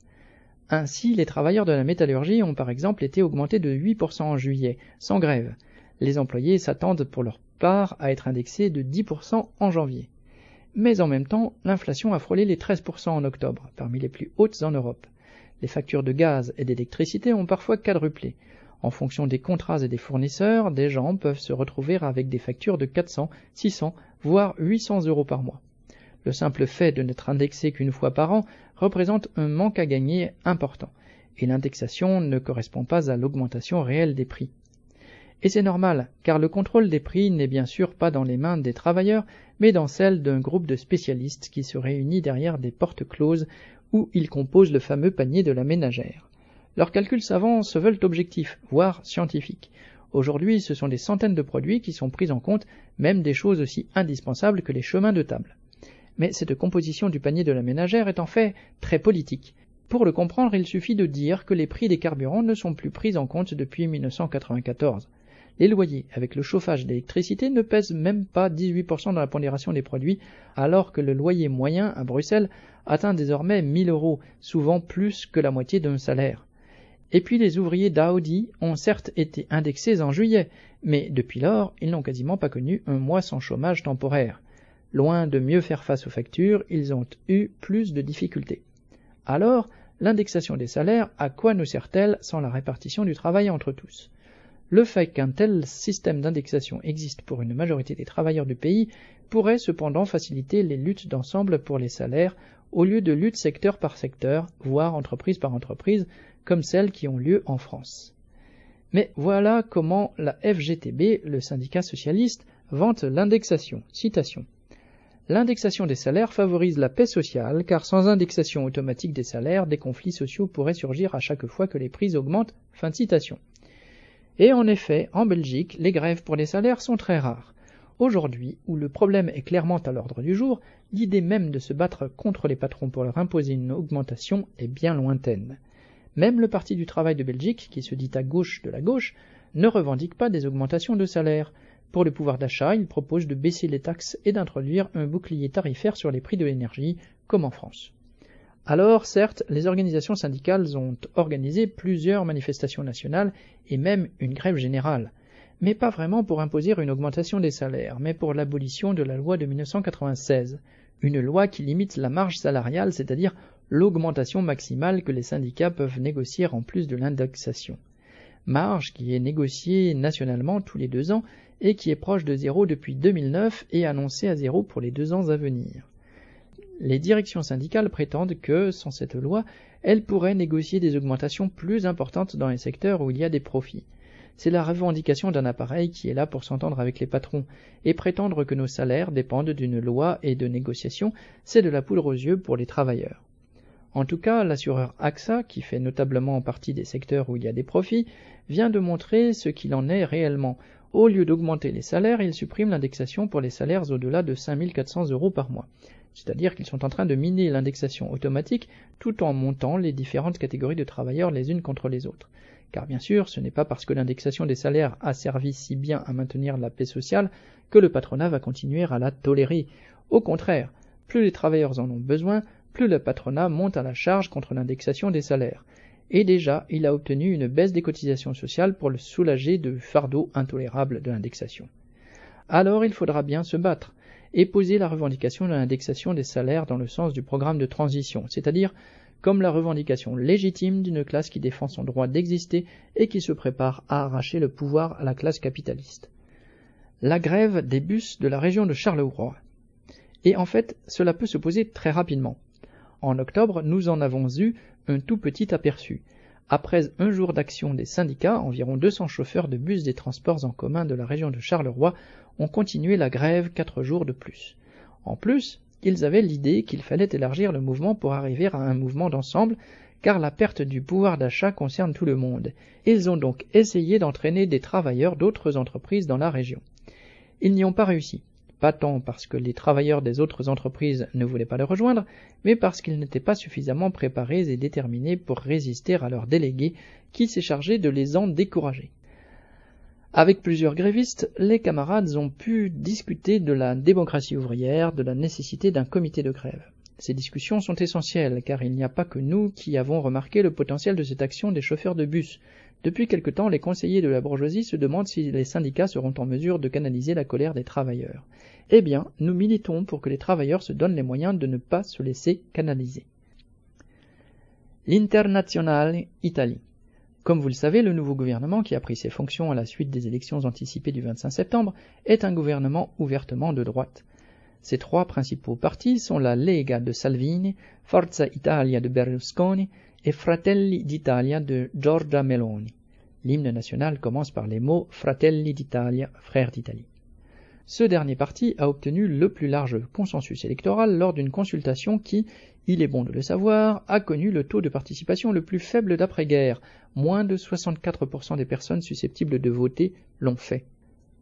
Ainsi, les travailleurs de la métallurgie ont par exemple été augmentés de huit pour cent en juillet, sans grève. Les employés s'attendent pour leur part à être indexés de dix pour cent en janvier. Mais en même temps, l'inflation a frôlé les treize pour cent en octobre, parmi les plus hautes en Europe. Les factures de gaz et d'électricité ont parfois quadruplé. En fonction des contrats et des fournisseurs, des gens peuvent se retrouver avec des factures de quatre cents, six cents, voire huit cents euros par mois. Le simple fait de n'être indexé qu'une fois par an représente un manque à gagner important, et l'indexation ne correspond pas à l'augmentation réelle des prix. Et c'est normal, car le contrôle des prix n'est bien sûr pas dans les mains des travailleurs, mais dans celle d'un groupe de spécialistes qui se réunit derrière des portes closes où ils composent le fameux panier de la ménagère. Leurs calculs savants se veulent objectifs, voire scientifiques. Aujourd'hui, ce sont des centaines de produits qui sont pris en compte, même des choses aussi indispensables que les chemins de table. Mais cette composition du panier de la ménagère est en fait très politique. Pour le comprendre, il suffit de dire que les prix des carburants ne sont plus pris en compte depuis mille neuf cent quatre-vingt-quatorze. Les loyers, avec le chauffage et l'électricité, ne pèsent même pas dix-huit pour cent dans la pondération des produits, alors que le loyer moyen à Bruxelles atteint désormais mille euros, souvent plus que la moitié d'un salaire. Et puis les ouvriers d'Audi ont certes été indexés en juillet, mais depuis lors, ils n'ont quasiment pas connu un mois sans chômage temporaire. Loin de mieux faire face aux factures, ils ont eu plus de difficultés. Alors, l'indexation des salaires, à quoi nous sert-elle sans la répartition du travail entre tous ? Le fait qu'un tel système d'indexation existe pour une majorité des travailleurs du pays pourrait cependant faciliter les luttes d'ensemble pour les salaires au lieu de luttes secteur par secteur, voire entreprise par entreprise, comme celles qui ont lieu en France. Mais voilà comment la F G T B, le syndicat socialiste, vante l'indexation. Citation. L'indexation des salaires favorise la paix sociale, car sans indexation automatique des salaires, des conflits sociaux pourraient surgir à chaque fois que les prix augmentent. Fin de citation. Et en effet, en Belgique, les grèves pour les salaires sont très rares. Aujourd'hui, où le problème est clairement à l'ordre du jour, l'idée même de se battre contre les patrons pour leur imposer une augmentation est bien lointaine. Même le Parti du travail de Belgique, qui se dit à gauche de la gauche, ne revendique pas des augmentations de salaire. Pour le pouvoir d'achat, il propose de baisser les taxes et d'introduire un bouclier tarifaire sur les prix de l'énergie, comme en France. Alors, certes, les organisations syndicales ont organisé plusieurs manifestations nationales et même une grève générale, mais pas vraiment pour imposer une augmentation des salaires, mais pour l'abolition de la loi de mille neuf cent quatre-vingt-seize, une loi qui limite la marge salariale, c'est-à-dire l'augmentation maximale que les syndicats peuvent négocier en plus de l'indexation. Marge qui est négociée nationalement tous les deux ans et qui est proche de zéro depuis deux mille neuf et annoncée à zéro pour les deux ans à venir. Les directions syndicales prétendent que, sans cette loi, elles pourraient négocier des augmentations plus importantes dans les secteurs où il y a des profits. C'est la revendication d'un appareil qui est là pour s'entendre avec les patrons, et prétendre que nos salaires dépendent d'une loi et de négociations, c'est de la poudre aux yeux pour les travailleurs. En tout cas, l'assureur AXA, qui fait notablement partie des secteurs où il y a des profits, vient de montrer ce qu'il en est réellement. Au lieu d'augmenter les salaires, il supprime l'indexation pour les salaires au-delà de cinq mille quatre cents euros par mois. C'est-à-dire qu'ils sont en train de miner l'indexation automatique tout en montant les différentes catégories de travailleurs les unes contre les autres. Car bien sûr, ce n'est pas parce que l'indexation des salaires a servi si bien à maintenir la paix sociale que le patronat va continuer à la tolérer. Au contraire, plus les travailleurs en ont besoin, plus le patronat monte à la charge contre l'indexation des salaires. Et déjà, il a obtenu une baisse des cotisations sociales pour le soulager du fardeau intolérable de l'indexation. Alors il faudra bien se battre et poser la revendication de l'indexation des salaires dans le sens du programme de transition, c'est-à-dire comme la revendication légitime d'une classe qui défend son droit d'exister et qui se prépare à arracher le pouvoir à la classe capitaliste. La grève des bus de la région de Charleroi. Et en fait, cela peut se poser très rapidement. En octobre, nous en avons eu un tout petit aperçu. Après un jour d'action des syndicats, environ deux cents chauffeurs de bus des transports en commun de la région de Charleroi ont continué la grève quatre jours de plus. En plus, ils avaient l'idée qu'il fallait élargir le mouvement pour arriver à un mouvement d'ensemble, car la perte du pouvoir d'achat concerne tout le monde. Ils ont donc essayé d'entraîner des travailleurs d'autres entreprises dans la région. Ils n'y ont pas réussi. pas tant parce que les travailleurs des autres entreprises ne voulaient pas le rejoindre, mais parce qu'ils n'étaient pas suffisamment préparés et déterminés pour résister à leurs délégués qui s'est chargé de les en décourager. Avec plusieurs grévistes, les camarades ont pu discuter de la démocratie ouvrière, de la nécessité d'un comité de grève. Ces discussions sont essentielles, car il n'y a pas que nous qui avons remarqué le potentiel de cette action des chauffeurs de bus. Depuis quelque temps, les conseillers de la bourgeoisie se demandent si les syndicats seront en mesure de canaliser la colère des travailleurs. Eh bien, nous militons pour que les travailleurs se donnent les moyens de ne pas se laisser canaliser. L'Internationale Italie. Comme vous le savez, le nouveau gouvernement qui a pris ses fonctions à la suite des élections anticipées du vingt-cinq septembre est un gouvernement ouvertement de droite. Ses trois principaux partis sont la Lega de Salvini, Forza Italia de Berlusconi et Fratelli d'Italia de Giorgia Meloni. L'hymne national commence par les mots Fratelli d'Italia, frères d'Italie. Ce dernier parti a obtenu le plus large consensus électoral lors d'une consultation qui, il est bon de le savoir, a connu le taux de participation le plus faible d'après-guerre. Moins de soixante-quatre pour cent des personnes susceptibles de voter l'ont fait.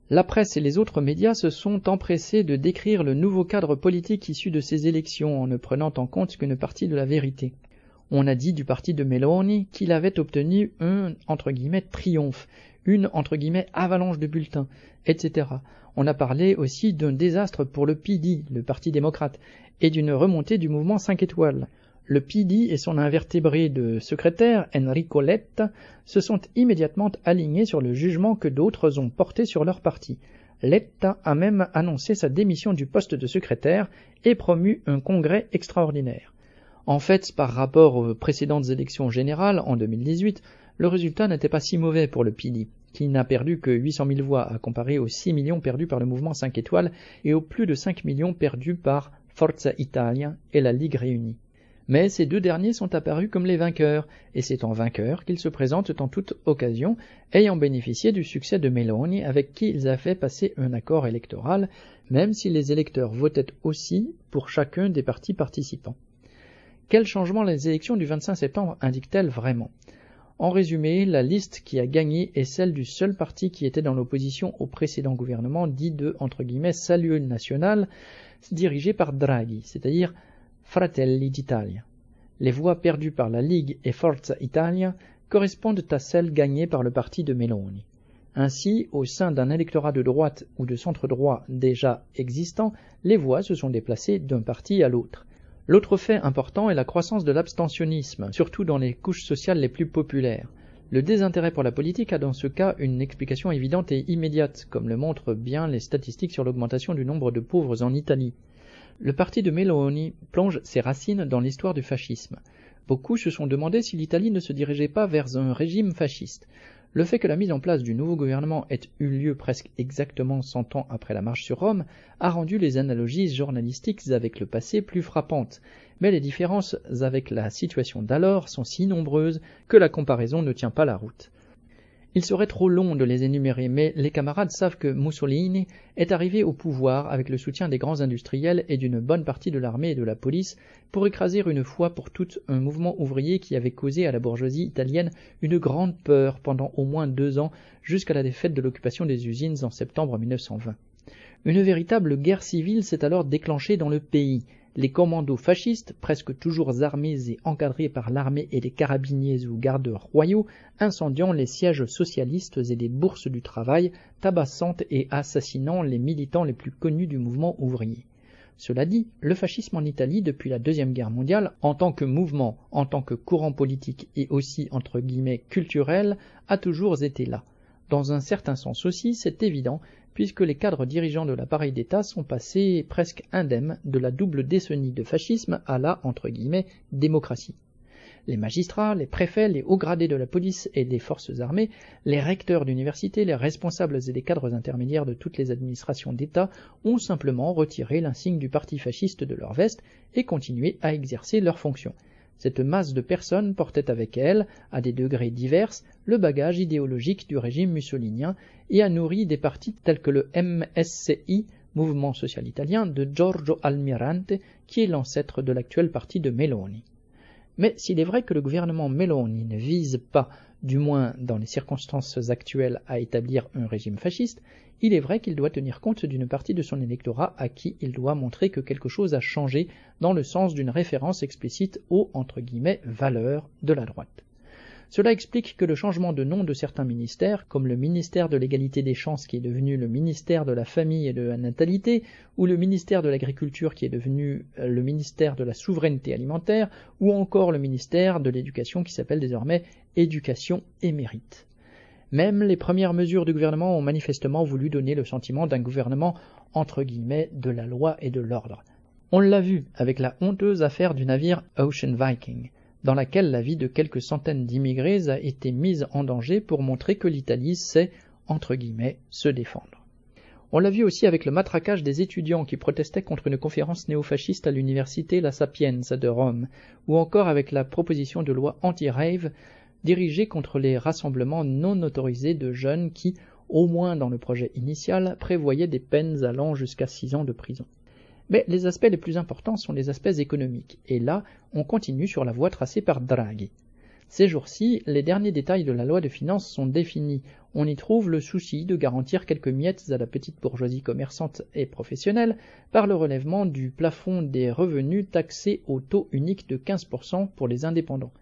La presse et les autres médias se sont empressés de décrire le nouveau cadre politique issu de ces élections en ne prenant en compte qu'une partie de la vérité. On a dit du parti de Meloni qu'il avait obtenu un « triomphe », une « avalanche de bulletins », et cetera. On a parlé aussi d'un désastre pour le P D, le Parti démocrate, et d'une remontée du mouvement cinq étoiles. Le P D et son invertébré de secrétaire, Enrico Letta, se sont immédiatement alignés sur le jugement que d'autres ont porté sur leur parti. Letta a même annoncé sa démission du poste de secrétaire et promu un congrès extraordinaire. En fait, par rapport aux précédentes élections générales en deux mille dix-huit, le résultat n'était pas si mauvais pour le P D, qui n'a perdu que huit cent mille voix à comparer aux six millions perdus par le mouvement cinq étoiles et aux plus de cinq millions perdus par Forza Italia et la Ligue réunie. Mais ces deux derniers sont apparus comme les vainqueurs, et c'est en vainqueurs qu'ils se présentent en toute occasion, ayant bénéficié du succès de Meloni avec qui ils avaient passé un accord électoral, même si les électeurs votaient aussi pour chacun des partis participants. Quel changement les élections du vingt-cinq septembre indiquent-elles vraiment ? En résumé, la liste qui a gagné est celle du seul parti qui était dans l'opposition au précédent gouvernement dit de « salut national » dirigé par Draghi, c'est-à-dire Fratelli d'Italia. Les voix perdues par la Ligue et Forza Italia correspondent à celles gagnées par le parti de Meloni. Ainsi, au sein d'un électorat de droite ou de centre-droit déjà existant, les voix se sont déplacées d'un parti à l'autre. L'autre fait important est la croissance de l'abstentionnisme, surtout dans les couches sociales les plus populaires. Le désintérêt pour la politique a dans ce cas une explication évidente et immédiate, comme le montrent bien les statistiques sur l'augmentation du nombre de pauvres en Italie. Le parti de Meloni plonge ses racines dans l'histoire du fascisme. Beaucoup se sont demandé si l'Italie ne se dirigeait pas vers un régime fasciste. Le fait que la mise en place du nouveau gouvernement ait eu lieu presque exactement cent ans après la marche sur Rome a rendu les analogies journalistiques avec le passé plus frappantes, mais les différences avec la situation d'alors sont si nombreuses que la comparaison ne tient pas la route. Il serait trop long de les énumérer, mais les camarades savent que Mussolini est arrivé au pouvoir avec le soutien des grands industriels et d'une bonne partie de l'armée et de la police pour écraser une fois pour toutes un mouvement ouvrier qui avait causé à la bourgeoisie italienne une grande peur pendant au moins deux ans jusqu'à la défaite de l'occupation des usines en septembre mille neuf cent vingt. Une véritable guerre civile s'est alors déclenchée dans le pays. Les commandos fascistes, presque toujours armés et encadrés par l'armée et les carabiniers ou gardes royaux, incendiant les sièges socialistes et les bourses du travail, tabassant et assassinant les militants les plus connus du mouvement ouvrier. Cela dit, le fascisme en Italie depuis la Deuxième Guerre mondiale, en tant que mouvement, en tant que courant politique et aussi entre guillemets culturel, a toujours été là. Dans un certain sens aussi, c'est évident, puisque les cadres dirigeants de l'appareil d'État sont passés presque indemnes de la double décennie de fascisme à la « démocratie ». Les magistrats, les préfets, les hauts gradés de la police et des forces armées, les recteurs d'université, les responsables et les cadres intermédiaires de toutes les administrations d'État ont simplement retiré l'insigne du parti fasciste de leur veste et continué à exercer leurs fonctions. Cette masse de personnes portait avec elle, à des degrés divers, le bagage idéologique du régime mussolinien et a nourri des partis tels que le M S C I, Mouvement social italien, de Giorgio Almirante, qui est l'ancêtre de l'actuel parti de Meloni. Mais s'il est vrai que le gouvernement Meloni ne vise pas, du moins dans les circonstances actuelles, à établir un régime fasciste, il est vrai qu'il doit tenir compte d'une partie de son électorat à qui il doit montrer que quelque chose a changé dans le sens d'une référence explicite aux entre guillemets, valeurs de la droite. Cela explique que le changement de nom de certains ministères, comme le ministère de l'égalité des chances qui est devenu le ministère de la famille et de la natalité, ou le ministère de l'agriculture qui est devenu le ministère de la souveraineté alimentaire, ou encore le ministère de l'éducation qui s'appelle désormais éducation et mérite. Même les premières mesures du gouvernement ont manifestement voulu donner le sentiment d'un gouvernement entre guillemets de la loi et de l'ordre. On l'a vu avec la honteuse affaire du navire Ocean Viking, dans laquelle la vie de quelques centaines d'immigrés a été mise en danger pour montrer que l'Italie sait, entre guillemets, se défendre. On l'a vu aussi avec le matraquage des étudiants qui protestaient contre une conférence néofasciste à l'université La Sapienza de Rome, ou encore avec la proposition de loi anti-rave dirigée contre les rassemblements non autorisés de jeunes qui, au moins dans le projet initial, prévoyaient des peines allant jusqu'à six ans de prison. Mais les aspects les plus importants sont les aspects économiques, et là, on continue sur la voie tracée par Draghi. Ces jours-ci, les derniers détails de la loi de finances sont définis. On y trouve le souci de garantir quelques miettes à la petite bourgeoisie commerçante et professionnelle par le relèvement du plafond des revenus taxés au taux unique de quinze pour cent pour les indépendants.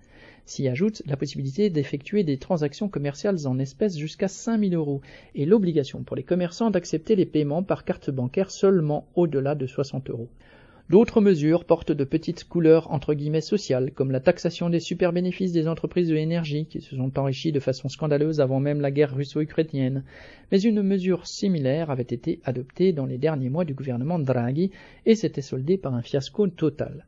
S'y ajoute la possibilité d'effectuer des transactions commerciales en espèces jusqu'à cinq mille euros et l'obligation pour les commerçants d'accepter les paiements par carte bancaire seulement au-delà de soixante euros. D'autres mesures portent de petites couleurs entre guillemets sociales, comme la taxation des super-bénéfices des entreprises de l'énergie qui se sont enrichies de façon scandaleuse avant même la guerre russo-ukrainienne. Mais une mesure similaire avait été adoptée dans les derniers mois du gouvernement Draghi et s'était soldée par un fiasco total.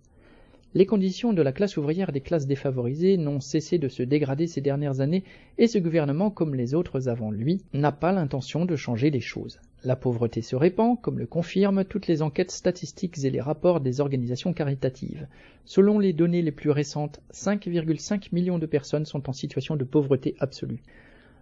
Les conditions de la classe ouvrière et des classes défavorisées n'ont cessé de se dégrader ces dernières années et ce gouvernement, comme les autres avant lui, n'a pas l'intention de changer les choses. La pauvreté se répand, comme le confirment toutes les enquêtes statistiques et les rapports des organisations caritatives. Selon les données les plus récentes, cinq virgule cinq millions de personnes sont en situation de pauvreté absolue.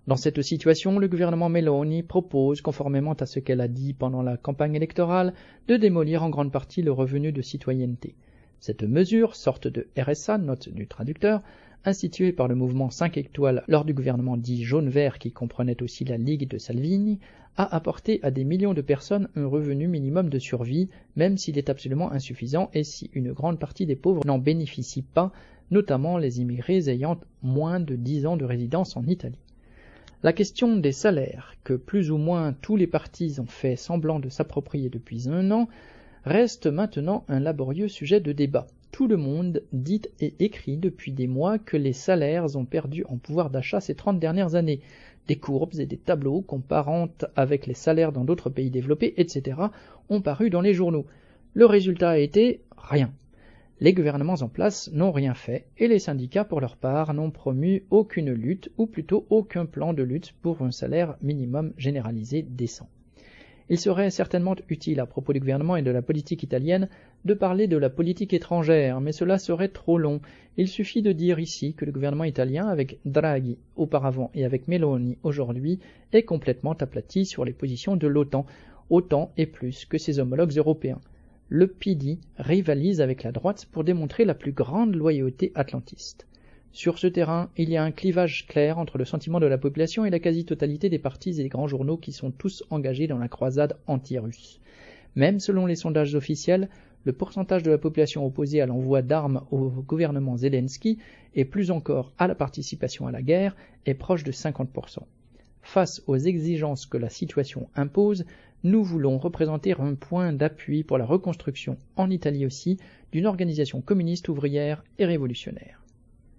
Dans cette situation, le gouvernement Meloni propose, conformément à ce qu'elle a dit pendant la campagne électorale, de démolir en grande partie le revenu de citoyenneté. Cette mesure, sorte de R S A, note du traducteur, instituée par le mouvement cinq étoiles lors du gouvernement dit jaune-vert qui comprenait aussi la Ligue de Salvini, a apporté à des millions de personnes un revenu minimum de survie, même s'il est absolument insuffisant et si une grande partie des pauvres n'en bénéficient pas, notamment les immigrés ayant moins de dix ans de résidence en Italie. La question des salaires, que plus ou moins tous les partis ont fait semblant de s'approprier depuis un an, reste maintenant un laborieux sujet de débat. Tout le monde dit et écrit depuis des mois que les salaires ont perdu en pouvoir d'achat ces trente dernières années, des courbes et des tableaux comparant avec les salaires dans d'autres pays développés, et cetera ont paru dans les journaux. Le résultat a été rien. Les gouvernements en place n'ont rien fait et les syndicats pour leur part n'ont promu aucune lutte ou plutôt aucun plan de lutte pour un salaire minimum généralisé décent. Il serait certainement utile à propos du gouvernement et de la politique italienne de parler de la politique étrangère, mais cela serait trop long. Il suffit de dire ici que le gouvernement italien, avec Draghi auparavant et avec Meloni aujourd'hui, est complètement aplati sur les positions de l'OTAN, autant et plus que ses homologues européens. Le P D rivalise avec la droite pour démontrer la plus grande loyauté atlantiste. Sur ce terrain, il y a un clivage clair entre le sentiment de la population et la quasi-totalité des partis et des grands journaux qui sont tous engagés dans la croisade anti-russe. Même selon les sondages officiels, le pourcentage de la population opposée à l'envoi d'armes au gouvernement Zelensky et plus encore à la participation à la guerre est proche de cinquante pour cent. Face aux exigences que la situation impose, nous voulons représenter un point d'appui pour la reconstruction, en Italie aussi, d'une organisation communiste ouvrière et révolutionnaire.